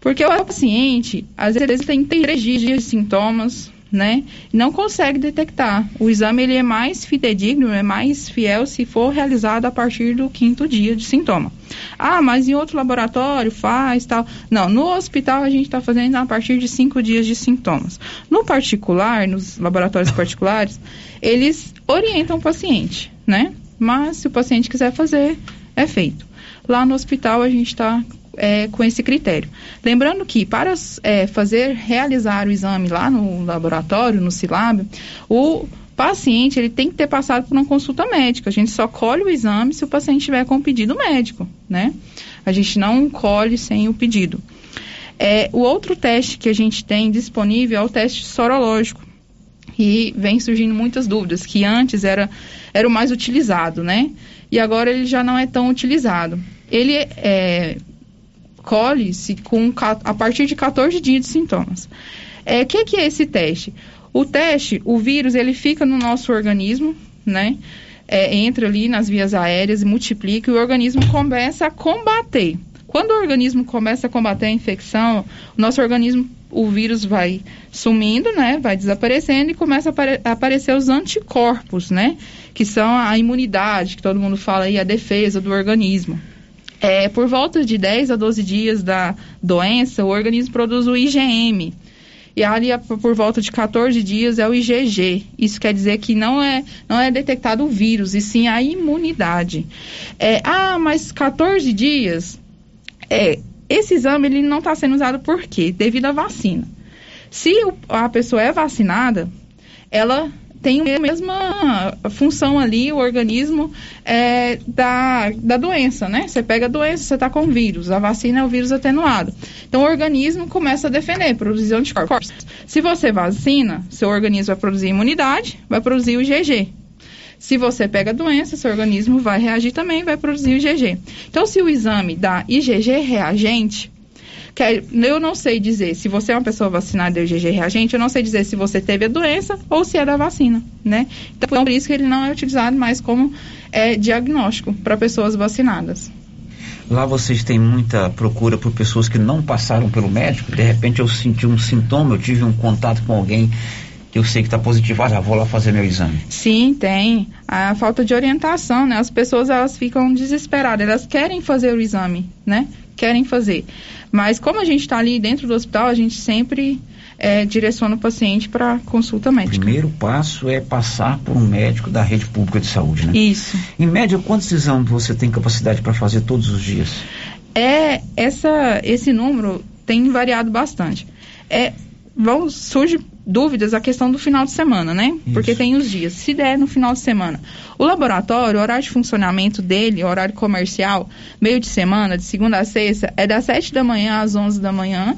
Porque o paciente, às vezes, tem 3 dias de sintomas, né? Não consegue detectar. O exame ele é mais fidedigno, é mais fiel se for realizado a partir do 5º dia de sintoma. Ah, mas em outro laboratório faz tal. Não, no hospital a gente está fazendo a partir de 5 dias de sintomas. No particular, nos laboratórios particulares, eles orientam o paciente, né? Mas se o paciente quiser fazer, é feito. Lá no hospital a gente está com esse critério. Lembrando que para realizar o exame lá no laboratório, no Silab, o paciente ele tem que ter passado por uma consulta médica. A gente só colhe o exame se o paciente tiver com o pedido médico, né? A gente não colhe sem o pedido. O outro teste que a gente tem disponível é o teste sorológico. E vem surgindo muitas dúvidas, que antes era o mais utilizado, né? E agora ele já não é tão utilizado. Ele colhe-se a partir de 14 dias de sintomas. O que é esse teste? O vírus, ele fica no nosso organismo, né? entra ali nas vias aéreas e multiplica, e o organismo começa a combater. Quando o organismo começa a combater a infecção, o nosso organismo, o vírus vai sumindo, né? Vai desaparecendo e começa a aparecer os anticorpos, né? Que são a imunidade, que todo mundo fala aí, a defesa do organismo. Por volta de 10 a 12 dias da doença, o organismo produz o IgM. E ali, por volta de 14 dias, é o IgG. Isso quer dizer que não é detectado o vírus, e sim a imunidade. Mas 14 dias, esse exame ele não está sendo usado por quê? Devido à vacina. Se a pessoa é vacinada, ela tem a mesma função ali, o organismo da doença, né? Você pega a doença, você está com vírus. A vacina é o vírus atenuado. Então, o organismo começa a defender, produzir anticorpos. Se você vacina, seu organismo vai produzir imunidade, vai produzir o IgG. Se você pega a doença, seu organismo vai reagir também, vai produzir o IgG. Então, se o exame dá IgG reagente... eu não sei dizer se você é uma pessoa vacinada e o IgG reagente, eu não sei dizer se você teve a doença ou se é da vacina, né? Então, por isso que ele não é utilizado mais como diagnóstico para pessoas vacinadas. Lá vocês têm muita procura por pessoas que não passaram pelo médico? De repente eu senti um sintoma, eu tive um contato com alguém que eu sei que está positivo, já vou lá fazer meu exame. Sim, tem. A falta de orientação, né? As pessoas, elas ficam desesperadas, elas querem fazer o exame, né? Querem fazer. Mas como a gente está ali dentro do hospital, a gente sempre direciona o paciente para consulta médica. O primeiro passo é passar por um médico da rede pública de saúde, né? Isso. Em média, quantos exames você tem capacidade para fazer todos os dias? Esse número tem variado bastante. Surge dúvidas a questão do final de semana, né? Isso. Porque tem os dias. Se der no final de semana, o laboratório, o horário de funcionamento dele, o horário comercial, meio de semana, de segunda a sexta, é das 7 da manhã às 11 da manhã,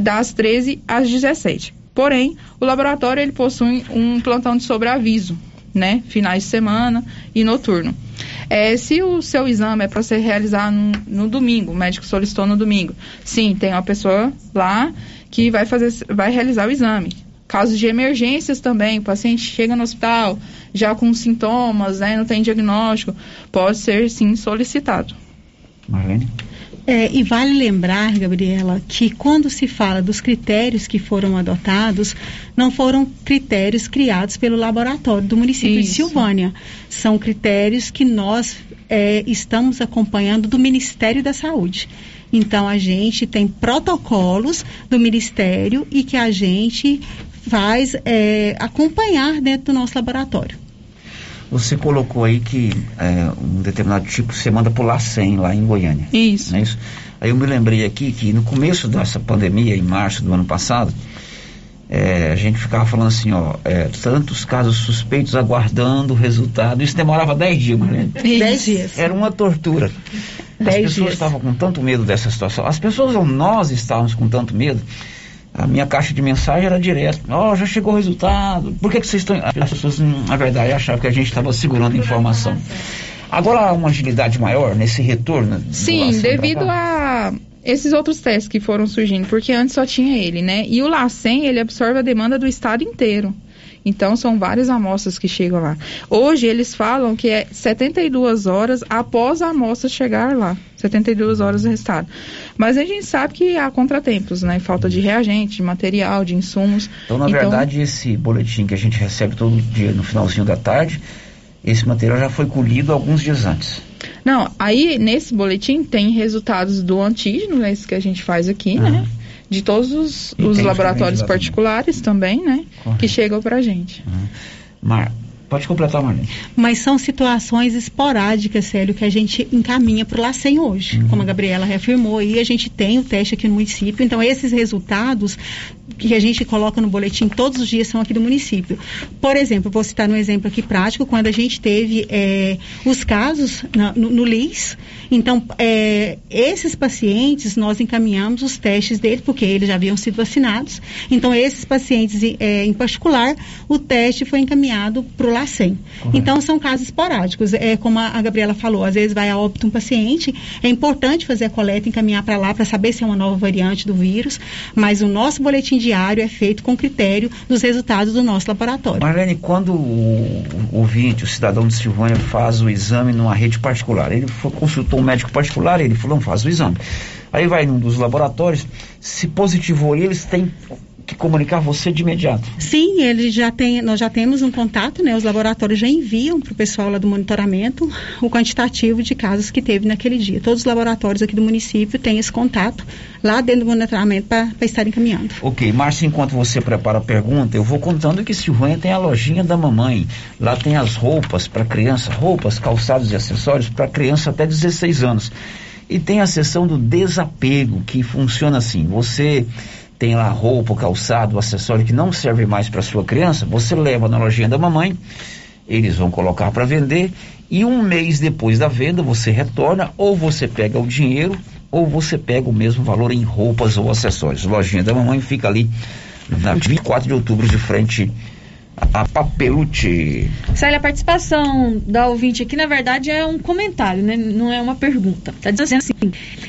das 13 às 17. Porém, o laboratório, ele possui um plantão de sobreaviso, né? Finais de semana e noturno. Se o seu exame é para ser realizado no domingo, o médico solicitou no domingo, sim, tem uma pessoa lá que vai realizar o exame. Casos de emergências também, o paciente chega no hospital já com sintomas, né, não tem diagnóstico, pode ser sim solicitado. Marlene? E vale lembrar, Gabriela, que quando se fala dos critérios que foram adotados, não foram critérios criados pelo laboratório do município de Silvânia. São critérios que nós estamos acompanhando do Ministério da Saúde. Então, a gente tem protocolos do Ministério e que a gente faz acompanhar dentro do nosso laboratório. Você colocou aí que um determinado tipo você manda pular 100 lá em Goiânia. Isso. Não é isso? Aí eu me lembrei aqui que no começo dessa pandemia, em março do ano passado, a gente ficava falando assim, tantos casos suspeitos aguardando o resultado. Isso demorava 10 dias, Marlene. 10 dias. Era uma tortura. As pessoas estavam com tanto medo dessa situação. As pessoas, ou nós estávamos com tanto medo. A minha caixa de mensagem era direto. Já chegou o resultado. Por que vocês estão... As pessoas, na verdade, achavam que a gente estava segurando a informação. Agora há uma agilidade maior nesse retorno? Sim, devido a esses outros testes que foram surgindo. Porque antes só tinha ele, né? E o LACEN, ele absorve a demanda do estado inteiro. Então, são várias amostras que chegam lá. Hoje, eles falam que é 72 horas após a amostra chegar lá. 72 horas do resultado. Mas a gente sabe que há contratempos, né? Falta de reagente, de material, de insumos. Então, verdade, esse boletim que a gente recebe todo dia no finalzinho da tarde, esse material já foi colhido alguns dias antes. Não, aí, nesse boletim, tem resultados do antígeno, esse que a gente faz aqui, né? De todos os laboratórios particulares também, né? Correto. Que chegam pra gente. Pode completar, Marlene. Mas são situações esporádicas, Célio, que a gente encaminha para o LACEN hoje, como a Gabriela reafirmou, e a gente tem o teste aqui no município, então esses resultados que a gente coloca no boletim todos os dias são aqui do município. Por exemplo, vou citar um exemplo aqui prático, quando a gente teve os casos no LIS, então esses pacientes, nós encaminhamos os testes deles, porque eles já haviam sido vacinados, então esses pacientes em particular, o teste foi encaminhado para o LACEN. virar 100. Correto. Então, são casos esporádicos. É, como a Gabriela falou, às vezes vai a óbito um paciente, é importante fazer a coleta, encaminhar para lá para saber se é uma nova variante do vírus, mas o nosso boletim diário é feito com critério dos resultados do nosso laboratório. Marlene, quando o ouvinte, o cidadão de Silvânia, faz o exame numa rede particular, ele consultou um médico particular, ele falou, não, faz o exame. Aí vai num dos laboratórios, se positivou, eles têm que comunicar você de imediato. Sim, ele já tem, nós já temos um contato, né? Os laboratórios já enviam para o pessoal lá do monitoramento o quantitativo de casos que teve naquele dia. Todos os laboratórios aqui do município têm esse contato lá dentro do monitoramento para estar encaminhando. Ok, Márcia, enquanto você prepara a pergunta, eu vou contando que Silvânia tem a lojinha da mamãe. Lá tem as roupas para criança, roupas, calçados e acessórios para criança até 16 anos. E tem a seção do desapego, que funciona assim: você tem lá roupa, calçado, acessório que não serve mais para sua criança, você leva na lojinha da mamãe, eles vão colocar para vender, e um mês depois da venda você retorna, ou você pega o dinheiro, ou você pega o mesmo valor em roupas ou acessórios. Lojinha da mamãe fica ali na 24 de outubro, de frente a Papelute. Célia, a participação da ouvinte aqui, na verdade, é um comentário, né? Não é uma pergunta. Está dizendo assim: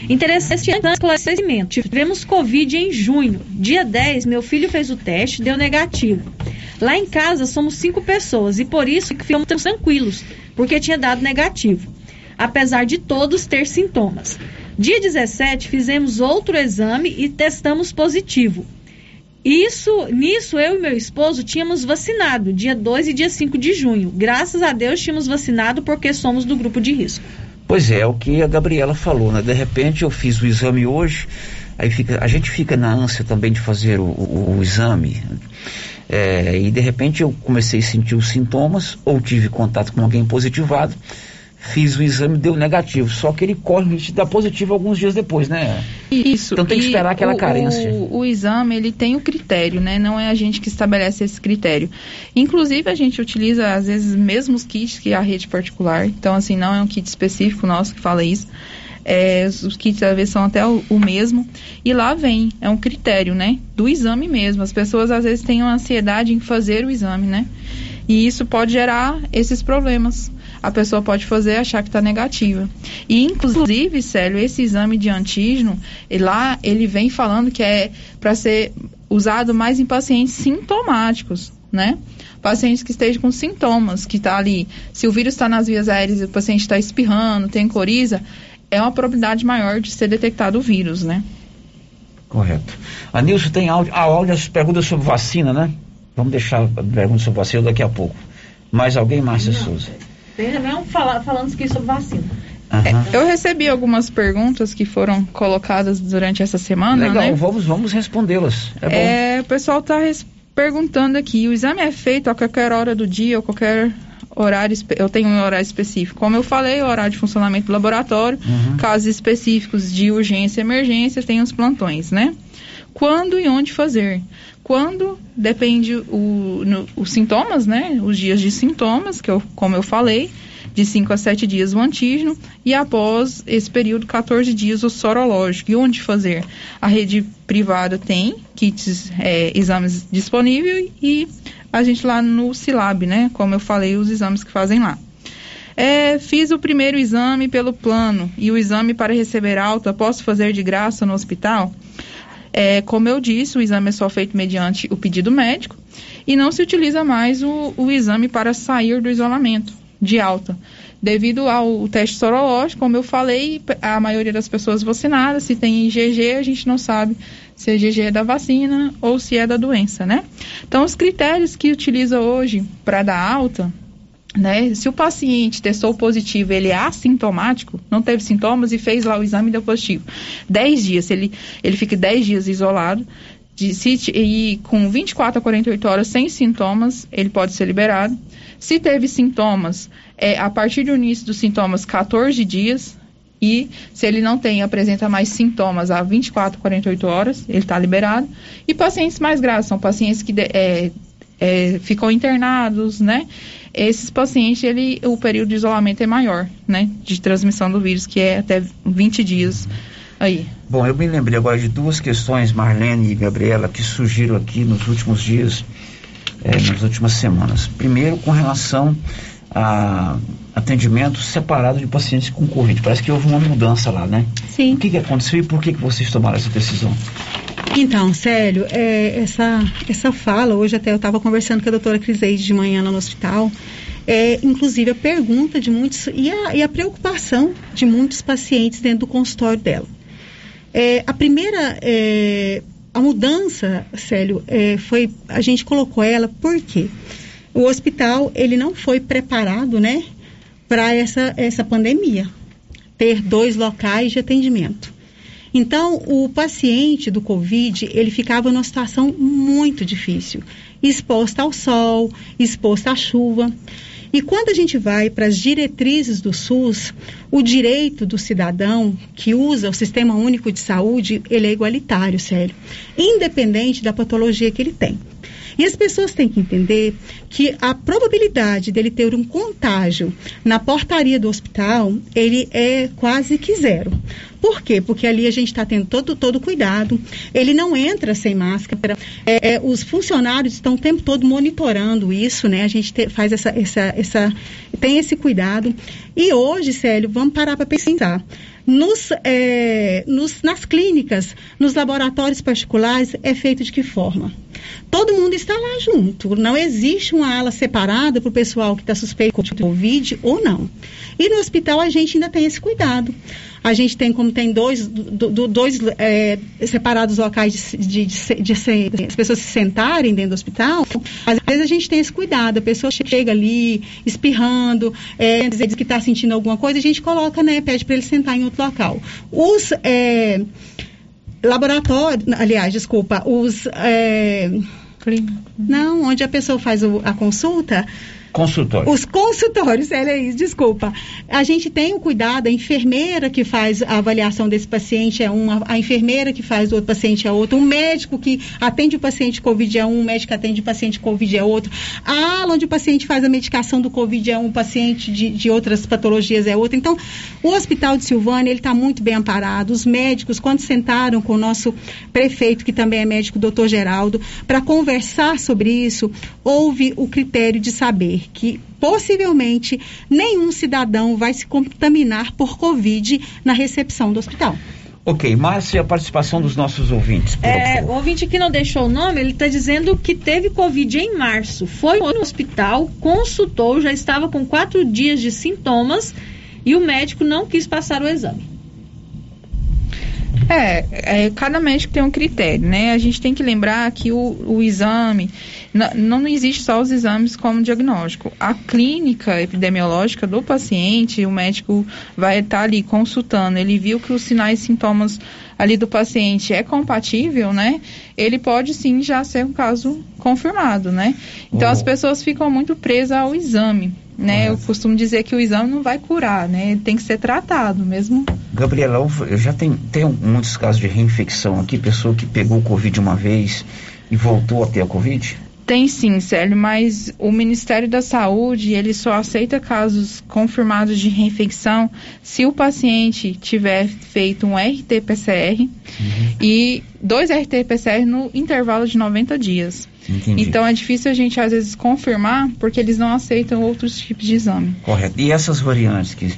interessante esclarecimento. Tivemos Covid em junho. Dia 10, meu filho fez o teste, deu negativo. Lá em casa somos 5 pessoas e por isso que ficamos tranquilos, porque tinha dado negativo, apesar de todos ter sintomas. Dia 17, fizemos outro exame e testamos positivo. Nisso eu e meu esposo tínhamos vacinado, dia 2 e dia 5 de junho. Graças a Deus tínhamos vacinado porque somos do grupo de risco. Pois é, o que a Gabriela falou, né? De repente eu fiz o exame hoje, aí a gente fica na ânsia também de fazer o exame. É, e de repente eu comecei a sentir os sintomas, ou tive contato com alguém positivado, fiz o exame, deu negativo, só que ele corre o risco de dar positivo alguns dias depois, né? Isso. Então tem que esperar aquela carência. O exame, ele tem o critério, né? Não é a gente que estabelece esse critério. Inclusive, a gente utiliza, às vezes, mesmos kits que a rede particular. Então, assim, não é um kit específico nosso que fala isso. É, os kits às vezes são até o mesmo, e lá vem, é um critério, né? Do exame mesmo. As pessoas às vezes têm uma ansiedade em fazer o exame, né? E isso pode gerar esses problemas. A pessoa pode fazer, achar que está negativa. E inclusive, Célio, esse exame de antígeno, lá ele vem falando que é para ser usado mais em pacientes sintomáticos, né? Pacientes que estejam com sintomas, que está ali, se o vírus está nas vias aéreas e o paciente está espirrando, tem coriza, é uma probabilidade maior de ser detectado o vírus, né? Correto. A Nilson tem áudio, as perguntas sobre vacina, né? Vamos deixar a pergunta sobre vacina daqui a pouco. Mais alguém, Márcia Souza? Não, falando aqui sobre vacina. É, eu recebi algumas perguntas que foram colocadas durante essa semana. Legal, né? Vamos respondê-las. É, o pessoal está perguntando aqui: o exame é feito a qualquer hora do dia ou qualquer horário? Eu tenho um horário específico, como eu falei, o horário de funcionamento do laboratório, casos específicos de urgência e emergência, tem os plantões, né? Quando e onde fazer? Quando depende os sintomas, né? Os dias de sintomas, como eu falei, de 5 a 7 dias o antígeno, e após esse período, 14 dias o sorológico. E onde fazer? A rede privada tem kits, exames disponíveis, e a gente lá no Silab, né? Como eu falei, os exames que fazem lá. Fiz o primeiro exame pelo plano e o exame para receber alta, posso fazer de graça no hospital? Como eu disse, o exame é só feito mediante o pedido médico e não se utiliza mais o exame para sair do isolamento de alta. Devido ao teste sorológico, como eu falei, a maioria das pessoas vacinadas, se tem IgG, a gente não sabe se é IgG da vacina ou se é da doença, né? Então, os critérios que utiliza hoje para dar alta, né? Se o paciente testou positivo, ele é assintomático, não teve sintomas e fez lá o exame e deu positivo. 10 dias, ele fica 10 dias isolado, e com 24 a 48 horas sem sintomas, ele pode ser liberado. Se teve sintomas, a partir do início dos sintomas, 14 dias, e se ele não tem, apresenta mais sintomas a 24 a 48 horas, ele está liberado. E pacientes mais graves, são pacientes que ficam internados, né? Esses pacientes, o período de isolamento é maior, né? De transmissão do vírus, que é até 20 dias aí. Bom, eu me lembrei agora de duas questões, Marlene e Gabriela, que surgiram aqui nos últimos dias nas últimas semanas. Primeiro, com relação a atendimento separado de pacientes com Covid. Parece que houve uma mudança lá, né? Sim. O que aconteceu e por que vocês tomaram essa decisão? Então, Célio, essa fala, hoje até eu estava conversando com a doutora Criseide de manhã lá no hospital, inclusive a pergunta de muitos e a preocupação de muitos pacientes dentro do consultório dela. A mudança, Célio, foi, a gente colocou ela porque o hospital, ele não foi preparado, né, para essa pandemia, ter 2 locais de atendimento. Então, o paciente do Covid, ele ficava numa situação muito difícil, exposto ao sol, exposto à chuva. E quando a gente vai para as diretrizes do SUS, o direito do cidadão que usa o Sistema Único de Saúde, ele é igualitário, Célio, independente da patologia que ele tem. E as pessoas têm que entender que a probabilidade dele ter um contágio na portaria do hospital, ele é quase que zero. Por quê? Porque ali a gente está tendo todo cuidado, ele não entra sem máscara, os funcionários estão o tempo todo monitorando isso, né? A gente tem esse cuidado. E hoje, Célio, vamos parar para pensar. Nas clínicas, nos laboratórios particulares, é feito de que forma? Todo mundo está lá junto, não existe uma ala separada para o pessoal que está suspeito de Covid ou não. E no hospital a gente ainda tem esse cuidado. A gente tem, como tem dois separados locais de as pessoas se sentarem dentro do hospital, às vezes a gente tem esse cuidado, a pessoa chega ali espirrando, diz que está sentindo alguma coisa, a gente coloca, né, pede para ele sentar em outro local. Onde a pessoa faz a consulta... Consultório. Os consultórios, a gente tem o cuidado, a enfermeira que faz a avaliação desse paciente é uma, a enfermeira que faz do outro paciente é outra, o médico que atende o paciente Covid é um, o médico que atende o paciente Covid é outro, a ala onde o paciente faz a medicação do Covid é um, o paciente de outras patologias é outro. Então, o Hospital de Silvânia, ele está muito bem amparado. Os médicos, quando sentaram com o nosso prefeito, que também é médico, doutor Geraldo, para conversar sobre isso, houve o critério de saber que possivelmente nenhum cidadão vai se contaminar por Covid na recepção do hospital. Ok, Márcia, a participação dos nossos ouvintes. O ouvinte que não deixou o nome, ele está dizendo que teve Covid em março, foi no hospital, consultou, já estava com 4 dias de sintomas e o médico não quis passar o exame. Cada médico tem um critério, né? A gente tem que lembrar que o exame, não existe só os exames como diagnóstico. A clínica epidemiológica do paciente, o médico vai estar ali consultando, ele viu que os sinais e sintomas ali do paciente é compatível, né? Ele pode sim já ser um caso confirmado, né? Então as pessoas ficam muito presas ao exame, né? Eu costumo dizer que o exame não vai curar, né? Ele tem que ser tratado mesmo. Gabriela, eu já tenho muitos casos de reinfecção aqui, pessoa que pegou o Covid uma vez e voltou a ter a Covid? Tem sim, Célio, mas o Ministério da Saúde, ele só aceita casos confirmados de reinfecção se o paciente tiver feito um RT-PCR e 2 RT-PCR no intervalo de 90 dias. Entendi. Então é difícil a gente às vezes confirmar, porque eles não aceitam outros tipos de exame. Correto. E essas variantes que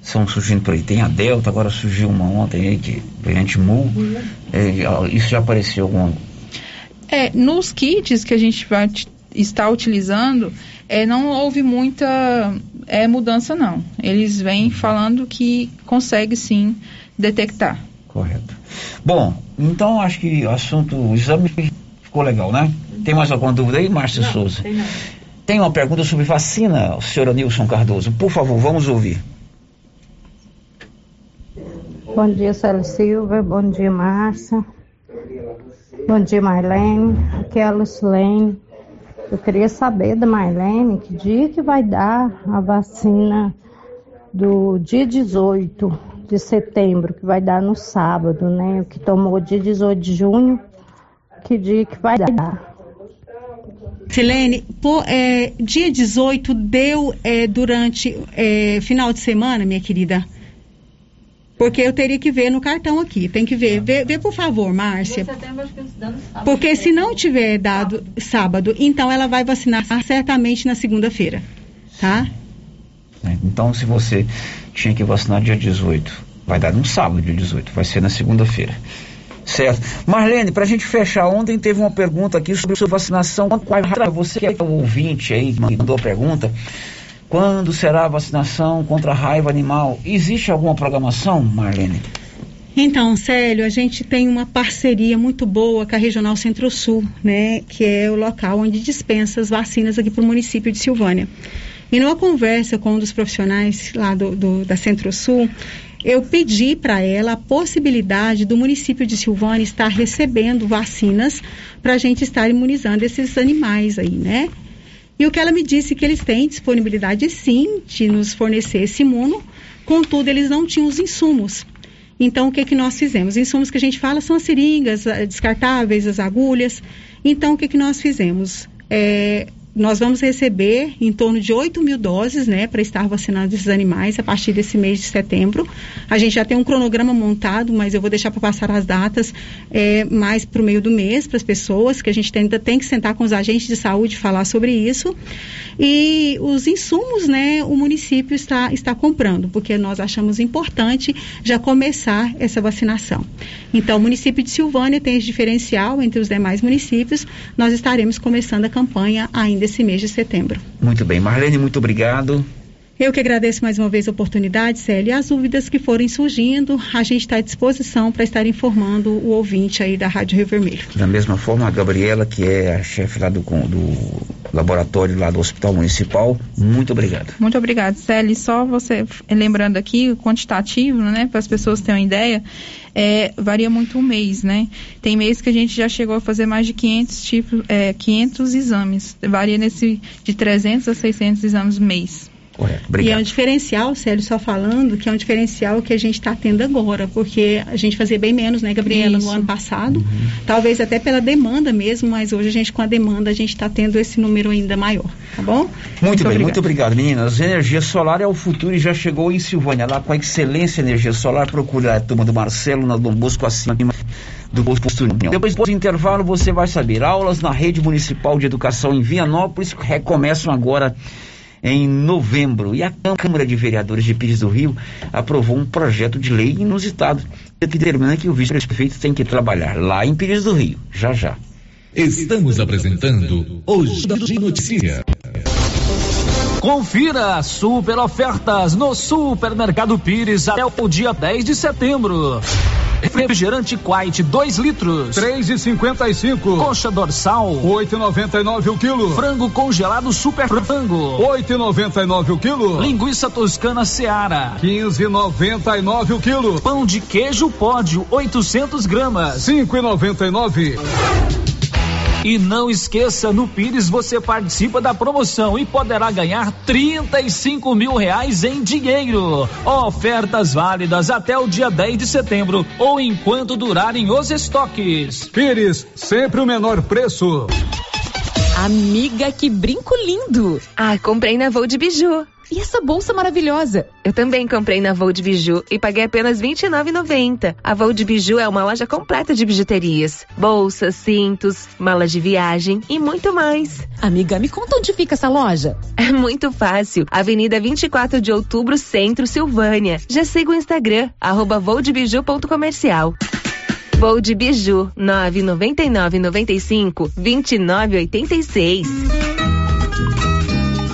são surgindo por aí, tem a Delta, agora surgiu uma ontem aí, que variante Mu, isso já apareceu alguma... nos kits que a gente vai estar utilizando, não houve muita mudança, não. Eles vêm falando que consegue, sim, detectar. Correto. Bom, então acho que o assunto, o exame ficou legal, né? Tem mais alguma dúvida aí, Márcia Souza? Não. Tem uma pergunta sobre vacina, o senhor Nilson Cardoso. Por favor, vamos ouvir. Bom dia, Célio Silva. Bom dia, Márcia. Bom dia, Marlene. Aqui é a Lucilene. Eu queria saber da Marlene que dia que vai dar a vacina do dia 18 de setembro, que vai dar no sábado, né? O que tomou dia 18 de junho, que dia que vai dar? Silene, dia 18 deu durante final de semana, minha querida? Porque eu teria que ver no cartão aqui, tem que ver. Vê por favor, Márcia. Porque se não tiver dado sábado, então ela vai vacinar certamente na segunda-feira, tá? Então, se você tinha que vacinar dia 18, vai dar no sábado, dia 18, vai ser na segunda-feira. Certo. Marlene, pra gente fechar, ontem teve uma pergunta aqui sobre sua vacinação. Você que é o ouvinte aí, mandou a pergunta. Quando será a vacinação contra a raiva animal? Existe alguma programação, Marlene? Então, Célio, a gente tem uma parceria muito boa com a Regional Centro-Sul, né? Que é o local onde dispensa as vacinas aqui para o município de Silvânia. E numa conversa com um dos profissionais lá da Centro-Sul, eu pedi para ela a possibilidade do município de Silvânia estar recebendo vacinas para a gente estar imunizando esses animais aí, né? E o que ela me disse que eles têm disponibilidade sim de nos fornecer esse imuno, contudo eles não tinham os insumos. Então o que nós fizemos? Os insumos que a gente fala são as seringas descartáveis, as agulhas. Então o que nós fizemos? Nós vamos receber em torno de 8 mil doses, né, para estar vacinando esses animais a partir desse mês de setembro. A gente já tem um cronograma montado, mas eu vou deixar para passar as datas mais para o meio do mês, para as pessoas, que a gente ainda tem que sentar com os agentes de saúde e falar sobre isso. E os insumos, né, o município está comprando, porque nós achamos importante já começar essa vacinação. Então, o município de Silvânia tem esse diferencial entre os demais municípios. Nós estaremos começando a campanha ainda esse mês de setembro. Muito bem, Marlene, muito obrigado. Eu que agradeço mais uma vez a oportunidade, Célia, e as dúvidas que forem surgindo, a gente está à disposição para estar informando o ouvinte aí da Rádio Rio Vermelho. Da mesma forma, a Gabriela, que é a chefe lá do laboratório lá do Hospital Municipal, muito obrigado. Muito obrigado, Célia, e só você lembrando aqui, o quantitativo, né, para as pessoas terem uma ideia, varia muito o mês, né? Tem mês que a gente já chegou a fazer mais de 500 exames, varia de 300 a 600 exames mês. E é um diferencial, Célio, só falando, que é um diferencial que a gente está tendo agora, porque a gente fazia bem menos, né, Gabriela, no ano passado, talvez até pela demanda mesmo, mas hoje a gente, com a demanda, a gente está tendo esse número ainda maior, tá bom? Muito obrigado, meninas. Energia solar é o futuro e já chegou em Silvânia, lá com a excelência energia solar. Procura a turma do Marcelo, na Dom Bosco, acima do Posto União. Depois do intervalo, você vai saber, aulas na Rede Municipal de Educação em Vianópolis recomeçam agora em novembro, e a Câmara de Vereadores de Pires do Rio aprovou um projeto de lei inusitado que determina que o vice-prefeito tem que trabalhar lá em Pires do Rio, já. Estamos apresentando Hoje de Notícia. Confira super ofertas no Supermercado Pires até o dia 10 de setembro. Refrigerante Quaite 2 litros, R$3,55. Coxa dorsal, R$8,99 o quilo. Frango congelado Super Frango, R$8,99 o quilo. Linguiça toscana Seara, R$15,99 o quilo. Pão de queijo Pódio, 800 gramas, R$5,99. E não esqueça, no Pires você participa da promoção e poderá ganhar R$35 mil em dinheiro. Ofertas válidas até o dia 10 de setembro ou enquanto durarem os estoques. Pires, sempre o menor preço. Amiga, que brinco lindo! Ah, comprei na Voo de Biju. E essa bolsa maravilhosa? Eu também comprei na Voo de Biju e paguei apenas R$ 29,90. A Voo de Biju é uma loja completa de bijuterias, bolsas, cintos, malas de viagem e muito mais. Amiga, me conta onde fica essa loja? É muito fácil. Avenida 24 de Outubro, Centro, Silvânia. Já siga o Instagram, @voodebiju.comercial. Voo de Biju, 99995-2986.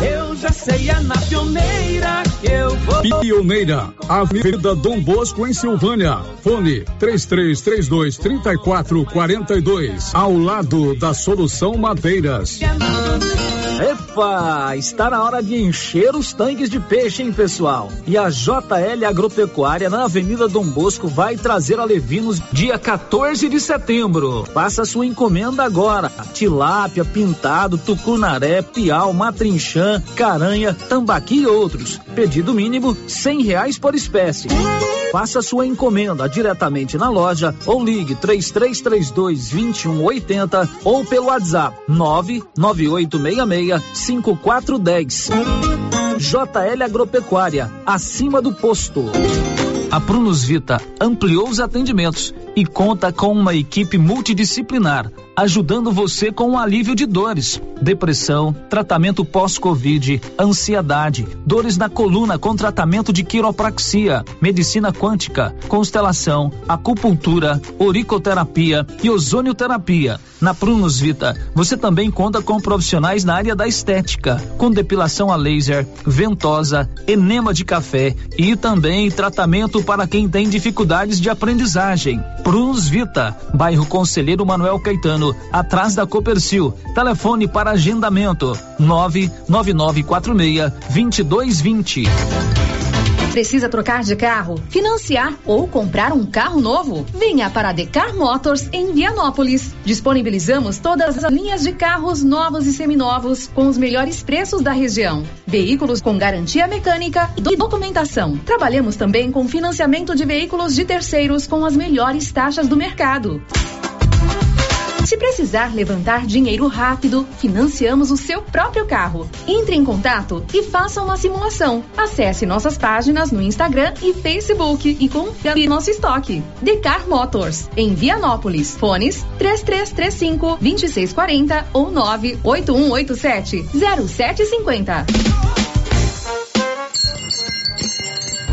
Eu já sei, é na Pioneira que eu vou. Pioneira, Avenida Dom Bosco, em Silvânia. Fone 3332-3442, ao lado da Solução Madeiras. Epa, está na hora de encher os tanques de peixe, hein, pessoal? E a JL Agropecuária na Avenida Dom Bosco vai trazer alevinos dia 14 de setembro. Faça sua encomenda agora. Tilápia, pintado, tucunaré, piau, matrinchã, caranha, tambaqui e outros. Pedido mínimo R$100 por espécie. Faça sua encomenda diretamente na loja ou ligue 3332-2180 ou pelo WhatsApp 99866-5410. JL Agropecuária, acima do posto. A Prunus Vita ampliou os atendimentos e conta com uma equipe multidisciplinar, ajudando você com o alívio de dores, depressão, tratamento pós-Covid, ansiedade, dores na coluna com tratamento de quiropraxia, medicina quântica, constelação, acupuntura, auriculoterapia e ozonioterapia. Na Prunus Vita, você também conta com profissionais na área da estética, com depilação a laser, ventosa, enema de café e também tratamento para quem tem dificuldades de aprendizagem. Prunus Vita, bairro Conselheiro Manuel Caetano, atrás da Copercil. Telefone para agendamento 99946-2220. Precisa trocar de carro, financiar ou comprar um carro novo? Venha para a Decar Motors em Vianópolis. Disponibilizamos todas as linhas de carros novos e seminovos com os melhores preços da região. Veículos com garantia mecânica e documentação. Trabalhamos também com financiamento de veículos de terceiros com as melhores taxas do mercado. Se precisar levantar dinheiro rápido, financiamos o seu próprio carro. Entre em contato e faça uma simulação. Acesse nossas páginas no Instagram e Facebook e confira nosso estoque. Decar Motors, em Vianópolis. Fones 3335-2640 ou 98187-0750.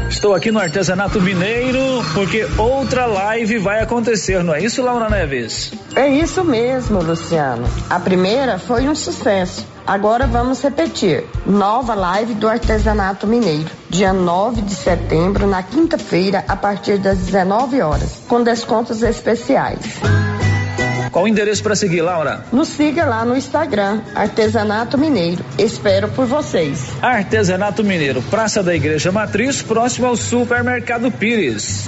Estou aqui no Artesanato Mineiro porque outra live vai acontecer, não é isso, Laura Neves? É isso mesmo, Luciano. A primeira foi um sucesso. Agora vamos repetir. Nova live do Artesanato Mineiro, dia 9 de setembro, na quinta-feira, a partir das 19 horas, com descontos especiais. Qual o endereço para seguir, Laura? Nos siga lá no Instagram, Artesanato Mineiro. Espero por vocês. Artesanato Mineiro, Praça da Igreja Matriz, próximo ao Supermercado Pires.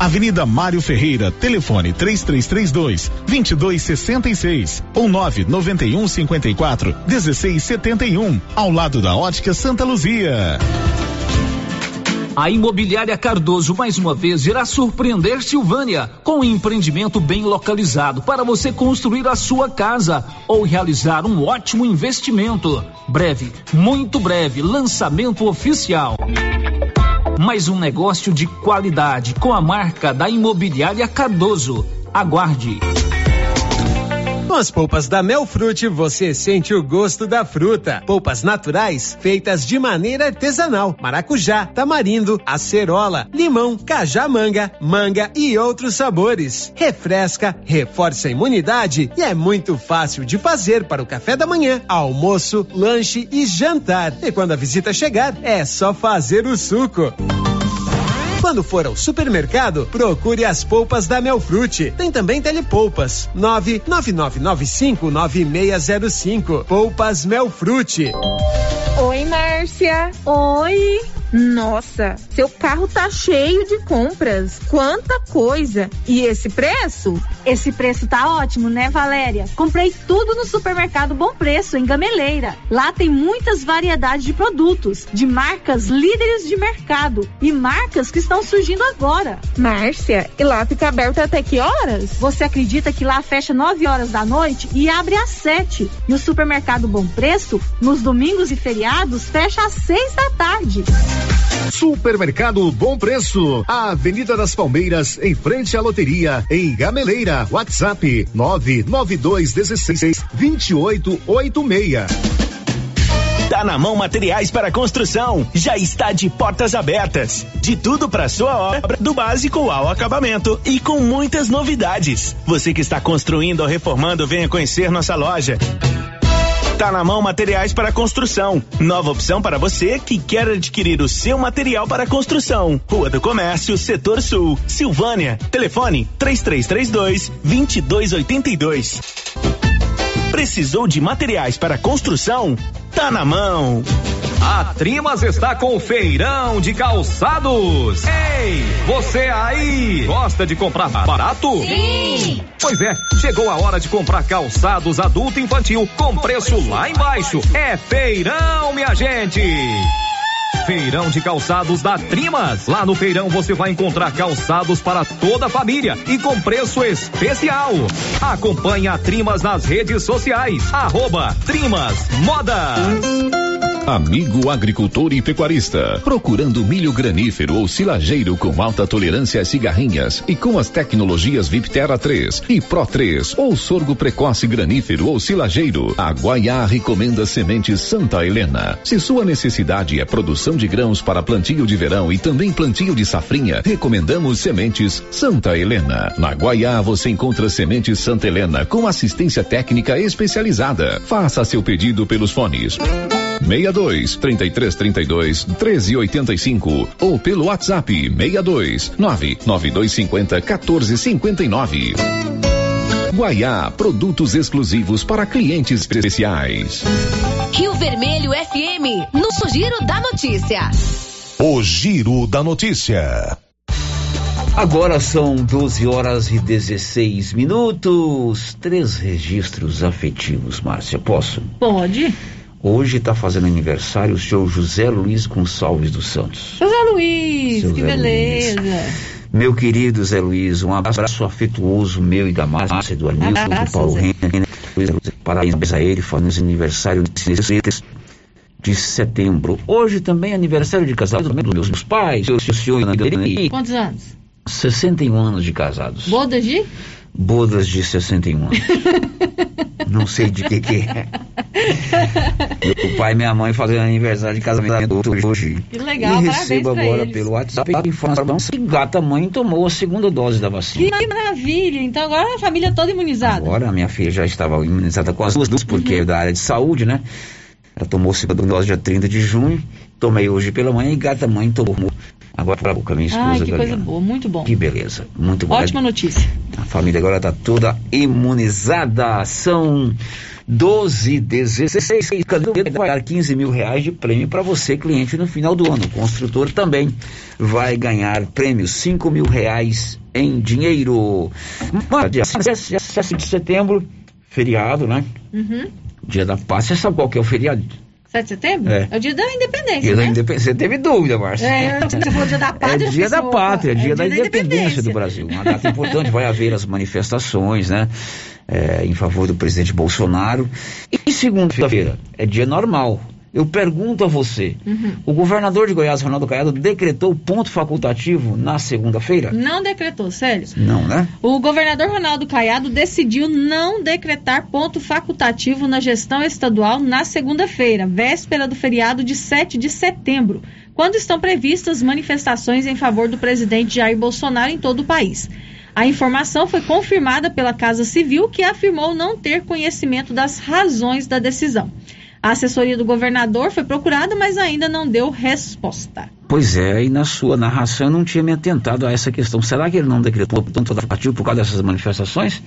Avenida Mário Ferreira, telefone 3332-2266 ou 99154-1671, ao lado da Ótica Santa Luzia. A Imobiliária Cardoso mais uma vez irá surpreender Silvânia com um empreendimento bem localizado para você construir a sua casa ou realizar um ótimo investimento. Breve, muito breve, lançamento oficial. Mais um negócio de qualidade com a marca da Imobiliária Cardoso. Aguarde. Com as polpas da Melfrute, você sente o gosto da fruta. Polpas naturais, feitas de maneira artesanal. Maracujá, tamarindo, acerola, limão, cajamanga, manga e outros sabores. Refresca, reforça a imunidade e é muito fácil de fazer para o café da manhã, almoço, lanche e jantar. E quando a visita chegar, é só fazer o suco. Quando for ao supermercado, procure as polpas da Melfrute. Tem também telepolpas. 999959605. Polpas Melfrute. Oi, Márcia. Oi. Nossa, seu carro tá cheio de compras. Quanta coisa. E esse preço? Esse preço tá ótimo, né, Valéria? Comprei tudo no Supermercado Bom Preço, em Gameleira. Lá tem muitas variedades de produtos, de marcas líderes de mercado e marcas que estão surgindo agora. Márcia, e lá fica aberto até que horas? Você acredita que lá fecha 9 horas da noite e abre às 7? E o Supermercado Bom Preço, nos domingos e feriados, fecha às 6 da tarde. Supermercado Bom Preço, a Avenida das Palmeiras, em frente à loteria, em Gameleira. WhatsApp 992162886. Tá na mão materiais para construção, já está de portas abertas. De tudo para sua obra, do básico ao acabamento e com muitas novidades. Você que está construindo ou reformando, venha conhecer nossa loja. Tá na mão materiais para construção, nova opção para você que quer adquirir o seu material para construção. Rua do Comércio, Setor Sul, Silvânia. Telefone 3332-2282. Precisou de materiais para construção? Tá na mão. A Trimas está com o feirão de calçados. Ei, você aí, gosta de comprar barato? Sim. Pois é, chegou a hora de comprar calçados adulto e infantil com preço lá embaixo. É feirão, minha gente. Feirão de calçados da Trimas. Lá no feirão você vai encontrar calçados para toda a família e com preço especial. Acompanhe a Trimas nas redes sociais. @Trimas Moda. Amigo agricultor e pecuarista, procurando milho granífero ou silageiro com alta tolerância às cigarrinhas e com as tecnologias Viptera 3 e Pro 3 ou sorgo precoce granífero ou silageiro, a Guaiá recomenda sementes Santa Helena. Se sua necessidade é produção de grãos para plantio de verão e também plantio de safrinha, recomendamos sementes Santa Helena. Na Guaiá você encontra sementes Santa Helena com assistência técnica especializada. Faça seu pedido pelos fones 62 3332 1385 ou pelo WhatsApp 6299250 1459. Guaiá, produtos exclusivos para clientes especiais. Rio Vermelho FM, no Giro da Notícia. O Giro da Notícia. Agora são 12h16. 3 registros afetivos, Márcia, posso? Pode. Hoje está fazendo aniversário o senhor José Luiz Gonçalves dos Santos. José Luiz, seu que Zé beleza. Luiz. Meu querido Zé Luiz, um abraço afetuoso meu e da Márcia, do Nilson, do Paulo Renner. Parabéns a ele, fazendo aniversário de setembro. Hoje também é aniversário de casamento dos meus pais. O senhor Andrei. Quantos anos? 61 anos de casados. Bodas de? Bodas de 61 anos. Não sei de que é. Meu pai e minha mãe fazendo aniversário de casamento hoje. Que legal, e recebo agora eles pelo WhatsApp a informação que gata mãe tomou a segunda dose da vacina. Que maravilha! Então agora a família toda imunizada. Agora a minha filha já estava imunizada com as duas, porque é da área de saúde, né? Ela tomou a segunda dose dia 30 de junho, tomei hoje pela manhã e gata mãe tomou. Agora para a boca, minha esposa. Ai, que Galiana. Coisa boa, muito bom. Que beleza, muito bom. Ótima notícia. A família agora está toda imunizada. São 12h16. Cadê? Vai dar R$15 mil de prêmio para você, cliente, no final do ano. O construtor também vai ganhar prêmio, R$5 mil em dinheiro. Mas, dia 7 de setembro, feriado, né? Uhum. Dia da paz. Você sabe qual que é o feriado? 7 de setembro? É o dia da independência. Dia, né? Da independência. Você teve dúvida, Márcia. Você falou dia da pátria. É dia da pátria, dia da independência do Brasil. Uma data importante, vai haver as manifestações, né? Em favor do presidente Bolsonaro. E segunda-feira é dia normal. Eu pergunto a você, o governador de Goiás, Ronaldo Caiado, decretou ponto facultativo na segunda-feira? Não decretou, Célio. Não, né? O governador Ronaldo Caiado decidiu não decretar ponto facultativo na gestão estadual na segunda-feira, véspera do feriado de 7 de setembro, quando estão previstas manifestações em favor do presidente Jair Bolsonaro em todo o país. A informação foi confirmada pela Casa Civil, que afirmou não ter conhecimento das razões da decisão. A assessoria do governador foi procurada, mas ainda não deu resposta. Pois é, e na sua narração eu não tinha me atentado a essa questão. Será que ele não decretou tanto ativo por causa dessas manifestações?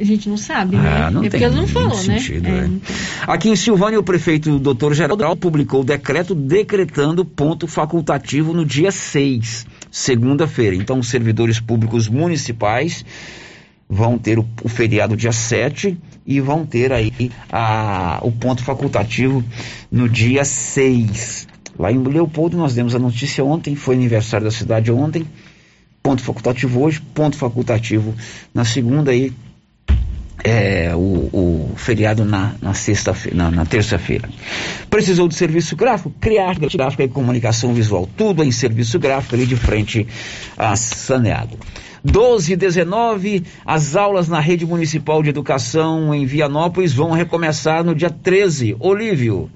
A gente não sabe, né? Não tem, porque ele não falou, sentido, né? Não tem. Aqui em Silvânia, o prefeito Dr. Geraldo publicou o decreto decretando ponto facultativo no dia 6, segunda-feira. Então, os servidores públicos municipais vão ter o feriado dia 7 e vão ter aí o ponto facultativo no dia 6. Lá em Leopoldo nós demos a notícia ontem, foi aniversário da cidade ontem, ponto facultativo hoje, ponto facultativo na segunda aí. o feriado na terça-feira. Precisou de serviço gráfico? Criar gráfica e comunicação visual, tudo em serviço gráfico ali de frente a Saneago. 12h19, as aulas na Rede Municipal de Educação em Vianópolis vão recomeçar no dia 13. Olívio.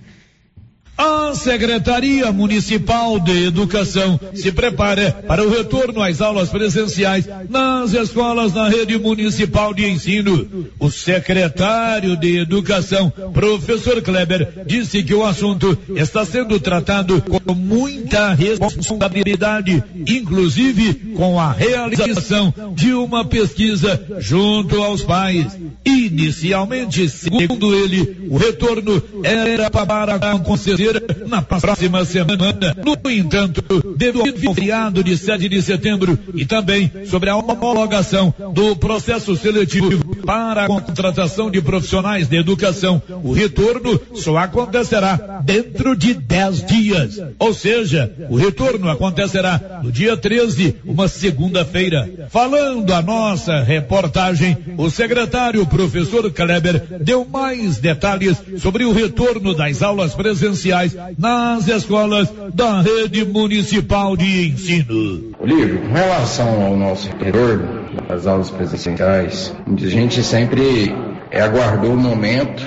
A Secretaria Municipal de Educação se prepara para o retorno às aulas presenciais nas escolas da Rede Municipal de Ensino. O secretário de Educação, professor Kleber, disse que o assunto está sendo tratado com muita responsabilidade, inclusive com a realização de uma pesquisa junto aos pais. Inicialmente, segundo ele, o retorno era para acontecer na próxima semana. No entanto, devido ao feriado de 7 de setembro e também sobre a homologação do processo seletivo para a contratação de profissionais de educação, o retorno só acontecerá dentro de 10 dias. Ou seja, o retorno acontecerá no dia 13, uma segunda-feira. Falando a nossa reportagem, o secretário professor Kleber deu mais detalhes sobre o retorno das aulas presenciais nas escolas da Rede Municipal de Ensino. Olívio, com relação ao nosso retorno das aulas presenciais, a gente sempre aguardou o momento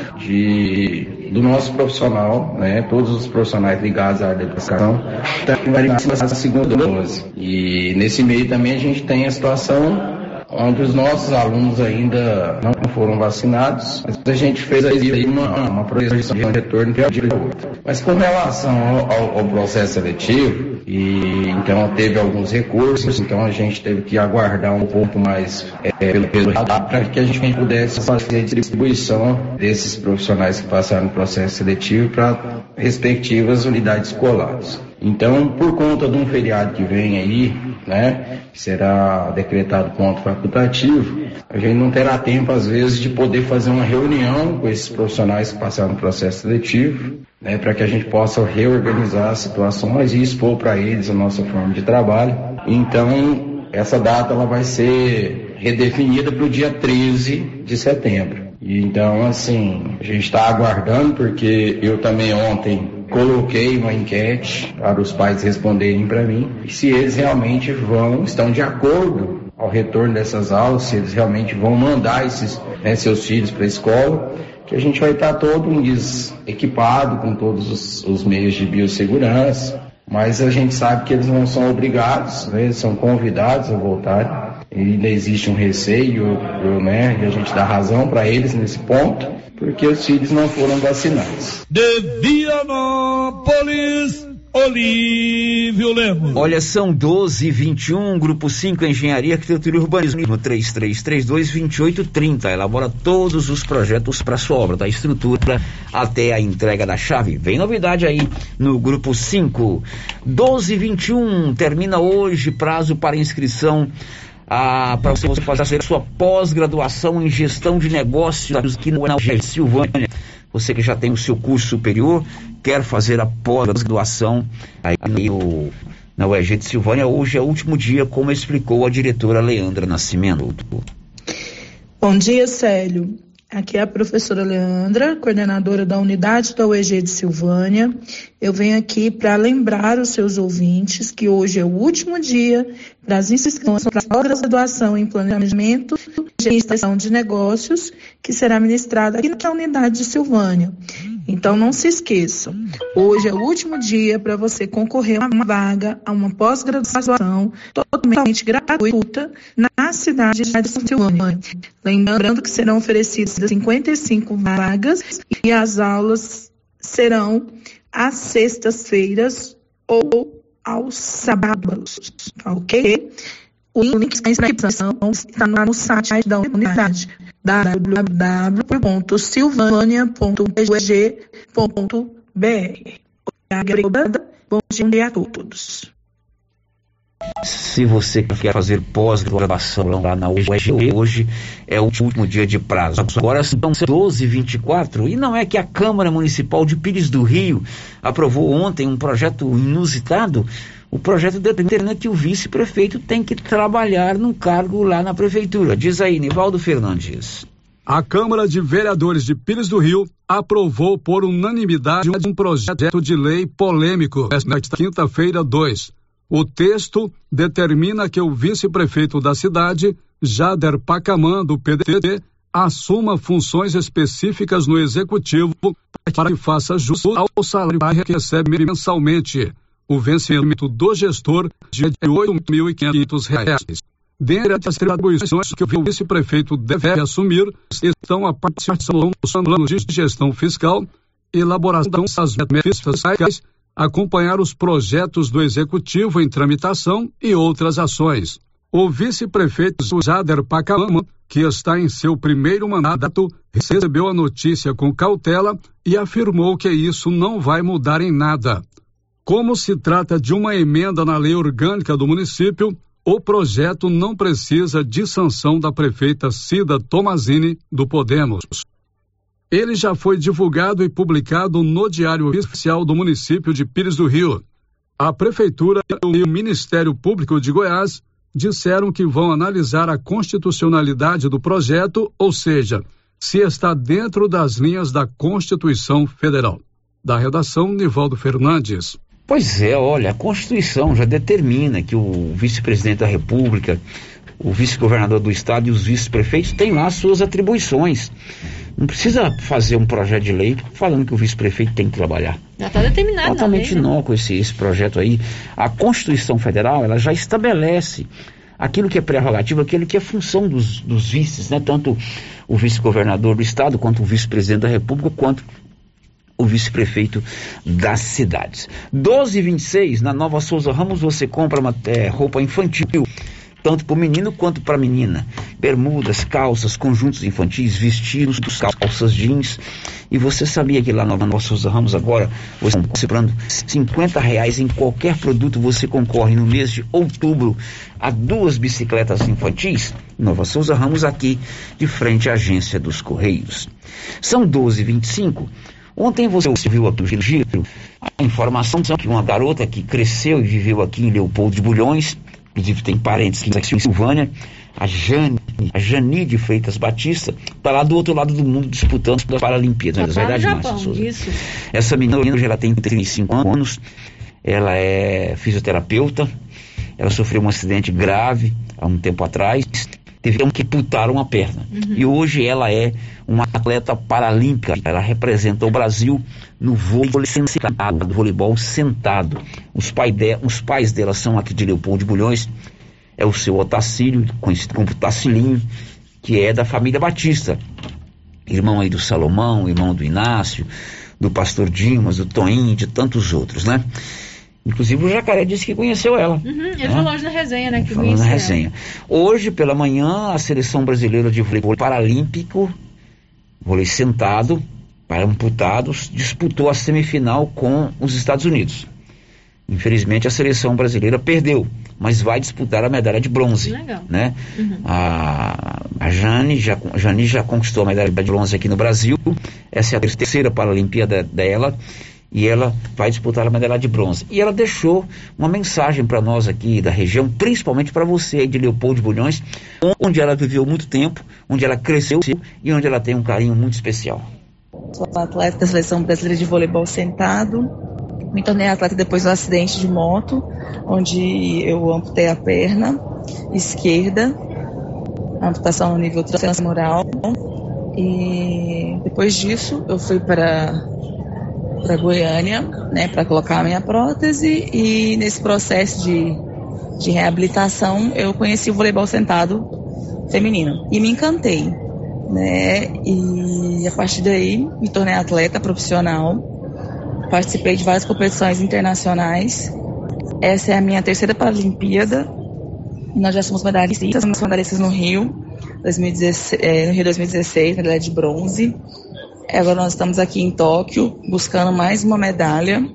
do nosso profissional, né? Todos os profissionais ligados à área da educação também vai na segunda dose. E nesse meio também a gente tem a situação onde os nossos alunos ainda não foram vacinados, mas a gente fez aí uma projeção de retorno de um dia para o outro. Mas com relação ao processo seletivo, e então teve alguns recursos, então a gente teve que aguardar um pouco mais pelo radar para que a gente pudesse fazer a distribuição desses profissionais que passaram no processo seletivo para respectivas unidades escolares. Então, por conta de um feriado que vem aí, né, que será decretado ponto facultativo, a gente não terá tempo, às vezes, de poder fazer uma reunião com esses profissionais que passaram no processo seletivo, né, para que a gente possa reorganizar a situação, mas expor para eles a nossa forma de trabalho. Então, essa data ela vai ser redefinida para o dia 13 de setembro. E, então, assim, a gente está aguardando, porque eu também ontem coloquei uma enquete para os pais responderem para mim se eles realmente estão de acordo ao retorno dessas aulas, se eles realmente vão mandar seus filhos para a escola, que a gente vai estar todo equipado com todos os meios de biossegurança, mas a gente sabe que eles não são obrigados, né, eles são convidados a voltarem. Ainda existe um receio, né, e a gente dá razão para eles nesse ponto, porque os filhos não foram vacinados. De Vianópolis, Olívio Lemos. Olha, são 12h21, Grupo 5, Engenharia, Arquitetura e Urbanismo, 3332-2830. Elabora todos os projetos para sua obra, da estrutura até a entrega da chave. Vem novidade aí no Grupo 5. 12h21, termina hoje prazo para inscrição para você fazer a sua pós-graduação em gestão de negócios aqui no UNAG Silvânia. Você que já tem o seu curso superior, quer fazer a pós-graduação aí na UEG de Silvânia, hoje é o último dia, como explicou a diretora Leandra Nascimento. Bom dia, Célio. Aqui é a professora Leandra, coordenadora da unidade da UEG de Silvânia. Eu venho aqui para lembrar os seus ouvintes que hoje é o último dia das inscrições para a pós-graduação em Planejamento e Gestão de Negócios, que será ministrada aqui na unidade de Silvânia. Então, não se esqueçam, hoje é o último dia para você concorrer a uma vaga, a uma pós-graduação totalmente gratuita na cidade de Silvânia. Lembrando que serão oferecidas 55 vagas e as aulas serão às sextas-feiras ou aos sábados, ok? O link da inscrição está no site da unidade, www.silvania.eg.br. Obrigada, bom dia a todos. Se você quer fazer pós-graduação lá na UEG, hoje é o último dia de prazo. Agora são 12h24 e não é que a Câmara Municipal de Pires do Rio aprovou ontem um projeto inusitado. O projeto determina que o vice-prefeito tem que trabalhar num cargo lá na prefeitura. Diz aí, Nivaldo Fernandes. A Câmara de Vereadores de Pires do Rio aprovou por unanimidade um projeto de lei polêmico nesta quinta-feira 2. O texto determina que o vice-prefeito da cidade, Jader Pacamã, do PDT, assuma funções específicas no executivo para que faça justo ao salário que recebe mensalmente. O vencimento do gestor de R$ 8.500. Dentre as atribuições que o vice-prefeito deve assumir estão a participação nos planos de gestão fiscal, elaboração das metas fiscais, acompanhar os projetos do executivo em tramitação e outras ações. O vice-prefeito Jader Pacamã, que está em seu primeiro mandato, recebeu a notícia com cautela e afirmou que isso não vai mudar em nada. Como se trata de uma emenda na lei orgânica do município, o projeto não precisa de sanção da prefeita Cida Tomazini, do Podemos. Ele já foi divulgado e publicado no Diário Oficial do município de Pires do Rio. A Prefeitura e o Ministério Público de Goiás disseram que vão analisar a constitucionalidade do projeto, ou seja, se está dentro das linhas da Constituição Federal. Da redação, Nivaldo Fernandes. Pois é, olha, a Constituição já determina que o vice-presidente da República, o vice-governador do Estado e os vice-prefeitos têm lá suas atribuições. Não precisa fazer um projeto de lei falando que o vice-prefeito tem que trabalhar. Já está determinado. Totalmente não, com esse projeto aí. A Constituição Federal, ela já estabelece aquilo que é prerrogativa, aquilo que é função dos vices, né? Tanto o vice-governador do Estado, quanto o vice-presidente da República, quanto o vice-prefeito das cidades. 12h26, na Nova Souza Ramos, você compra uma, roupa infantil, tanto para o menino quanto para a menina. Bermudas, calças, conjuntos infantis, vestidos, calças jeans. E você sabia que lá na Nova Souza Ramos agora, você está comprando R$50 em qualquer produto, você concorre no mês de outubro a 2 bicicletas infantis? Nova Souza Ramos, aqui de frente à Agência dos Correios. São 12h25. Ontem você viu aqui no Giro a informação que uma garota que cresceu e viveu aqui em Leopoldo de Bulhões, inclusive tem parentes que nasceu em Silvânia, a Jani de Freitas Batista, está lá do outro lado do mundo disputando as Paralimpíadas. Na verdade, Márcia Souza. Isso. Essa menina hoje ela tem 35 anos, ela é fisioterapeuta, ela sofreu um acidente grave há um tempo atrás, tiveram que amputar uma perna. Uhum. E hoje ela é uma atleta paralímpica. Ela representa o Brasil no voleibol sentado. Os pais dela são aqui de Leopoldo de Bulhões. É o seu Otacílio, conhecido como Tacilinho, que é da família Batista. Irmão aí do Salomão, irmão do Inácio, do Pastor Dimas, do Toim, de tantos outros, né? Inclusive o Jacaré disse que conheceu ela. Uhum, ele falou hoje na resenha, né? Falou na resenha. Hoje, pela manhã, a Seleção Brasileira de Vôlei Paralímpico, vôlei sentado, para amputados, disputou a semifinal com os Estados Unidos. Infelizmente, a Seleção Brasileira perdeu, mas vai disputar a medalha de bronze. Legal. Né? Uhum. A Jane já conquistou a medalha de bronze aqui no Brasil. Essa é a terceira Paralimpíada dela. E ela vai disputar a medalha de bronze. E ela deixou uma mensagem para nós aqui da região, principalmente para você aí de Leopoldo de Bulhões, onde ela viveu muito tempo, onde ela cresceu e onde ela tem um carinho muito especial. Sou atleta da Seleção Brasileira de Voleibol Sentado. Me tornei atleta depois do acidente de moto, onde eu amputei a perna esquerda, amputação no nível transfemoral. E depois disso eu fui para Goiânia, né, para colocar a minha prótese, e nesse processo de reabilitação eu conheci o voleibol sentado feminino e me encantei, né, e a partir daí me tornei atleta profissional, participei de várias competições internacionais. Essa é a minha terceira Paralimpíada, nós já somos medalhistas no Rio 2016, medalha de bronze. Agora nós estamos aqui em Tóquio, buscando mais uma medalha,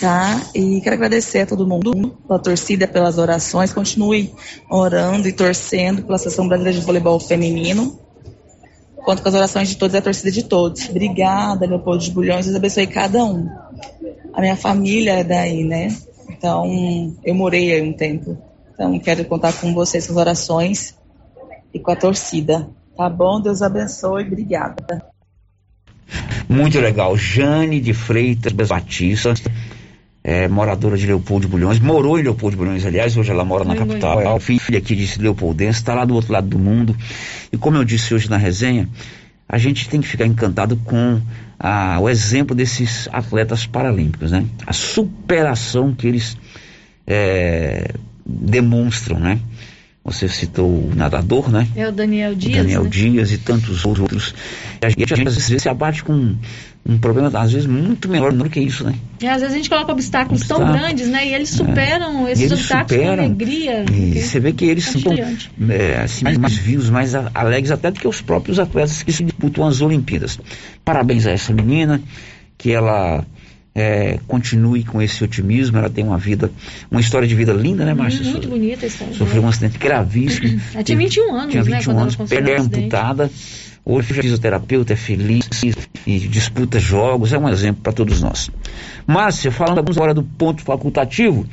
tá? E quero agradecer a todo mundo pela torcida, pelas orações. Continue orando e torcendo pela Seleção Brasileira de Voleibol Feminino. Conto com as orações de todos e a torcida de todos. Obrigada, Leopoldo de Bulhões. Deus abençoe cada um. A minha família é daí, né? Então, eu morei aí um tempo. Então, quero contar com vocês, com as orações e com a torcida. Tá bom? Deus abençoe. Obrigada. Muito legal. Jane de Freitas Batista, moradora de Leopoldo de Bulhões, morou em Leopoldo de Bulhões, aliás, hoje ela mora na capital. Mãe. Filha aqui de Leopoldense, está lá do outro lado do mundo. E como eu disse hoje na resenha, a gente tem que ficar encantado com o exemplo desses atletas paralímpicos, né? A superação que eles demonstram, né? Você citou o nadador, né? É o Daniel Dias. E tantos outros. E a gente às vezes se abate com um problema, às vezes, muito menor do que isso, né? E às vezes a gente coloca obstáculos tão grandes, né? E eles superam esses obstáculos com alegria. E você vê que eles são mais vivos, mais alegres até do que os próprios atletas que se disputam as Olimpíadas. Parabéns a essa menina, que ela... continue com esse otimismo. Ela tem uma história de vida linda, né, Márcia? Muito bonita a história. Sofreu um acidente gravíssimo. Ela tinha 21 anos, né? Tinha 21 anos, perna amputada. Hoje é fisioterapeuta, é feliz e disputa jogos. É um exemplo para todos nós. Márcia, falando agora do ponto facultativo,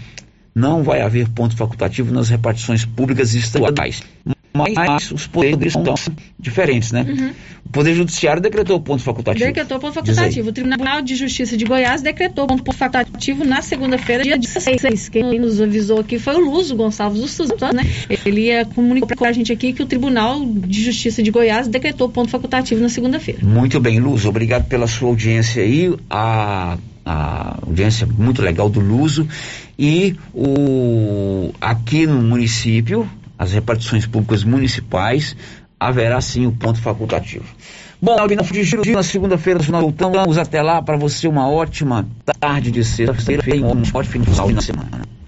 não vai haver ponto facultativo nas repartições públicas e estaduais. Mas os poderes são diferentes, né? Uhum. O Poder Judiciário decretou o ponto facultativo. O Tribunal de Justiça de Goiás decretou o ponto facultativo na segunda-feira, dia 16. Quem nos avisou aqui foi o Luso Gonçalves dos Santos, né? Ele comunicou pra gente aqui que o Tribunal de Justiça de Goiás decretou o ponto facultativo na segunda-feira. Muito bem, Luso. Obrigado pela sua audiência aí. A audiência muito legal do Luso. E aqui no município, as repartições públicas municipais, haverá sim o ponto facultativo. Bom, na segunda-feira nós voltamos. Até lá, para você uma ótima tarde de sexta-feira e um ótimo final de semana.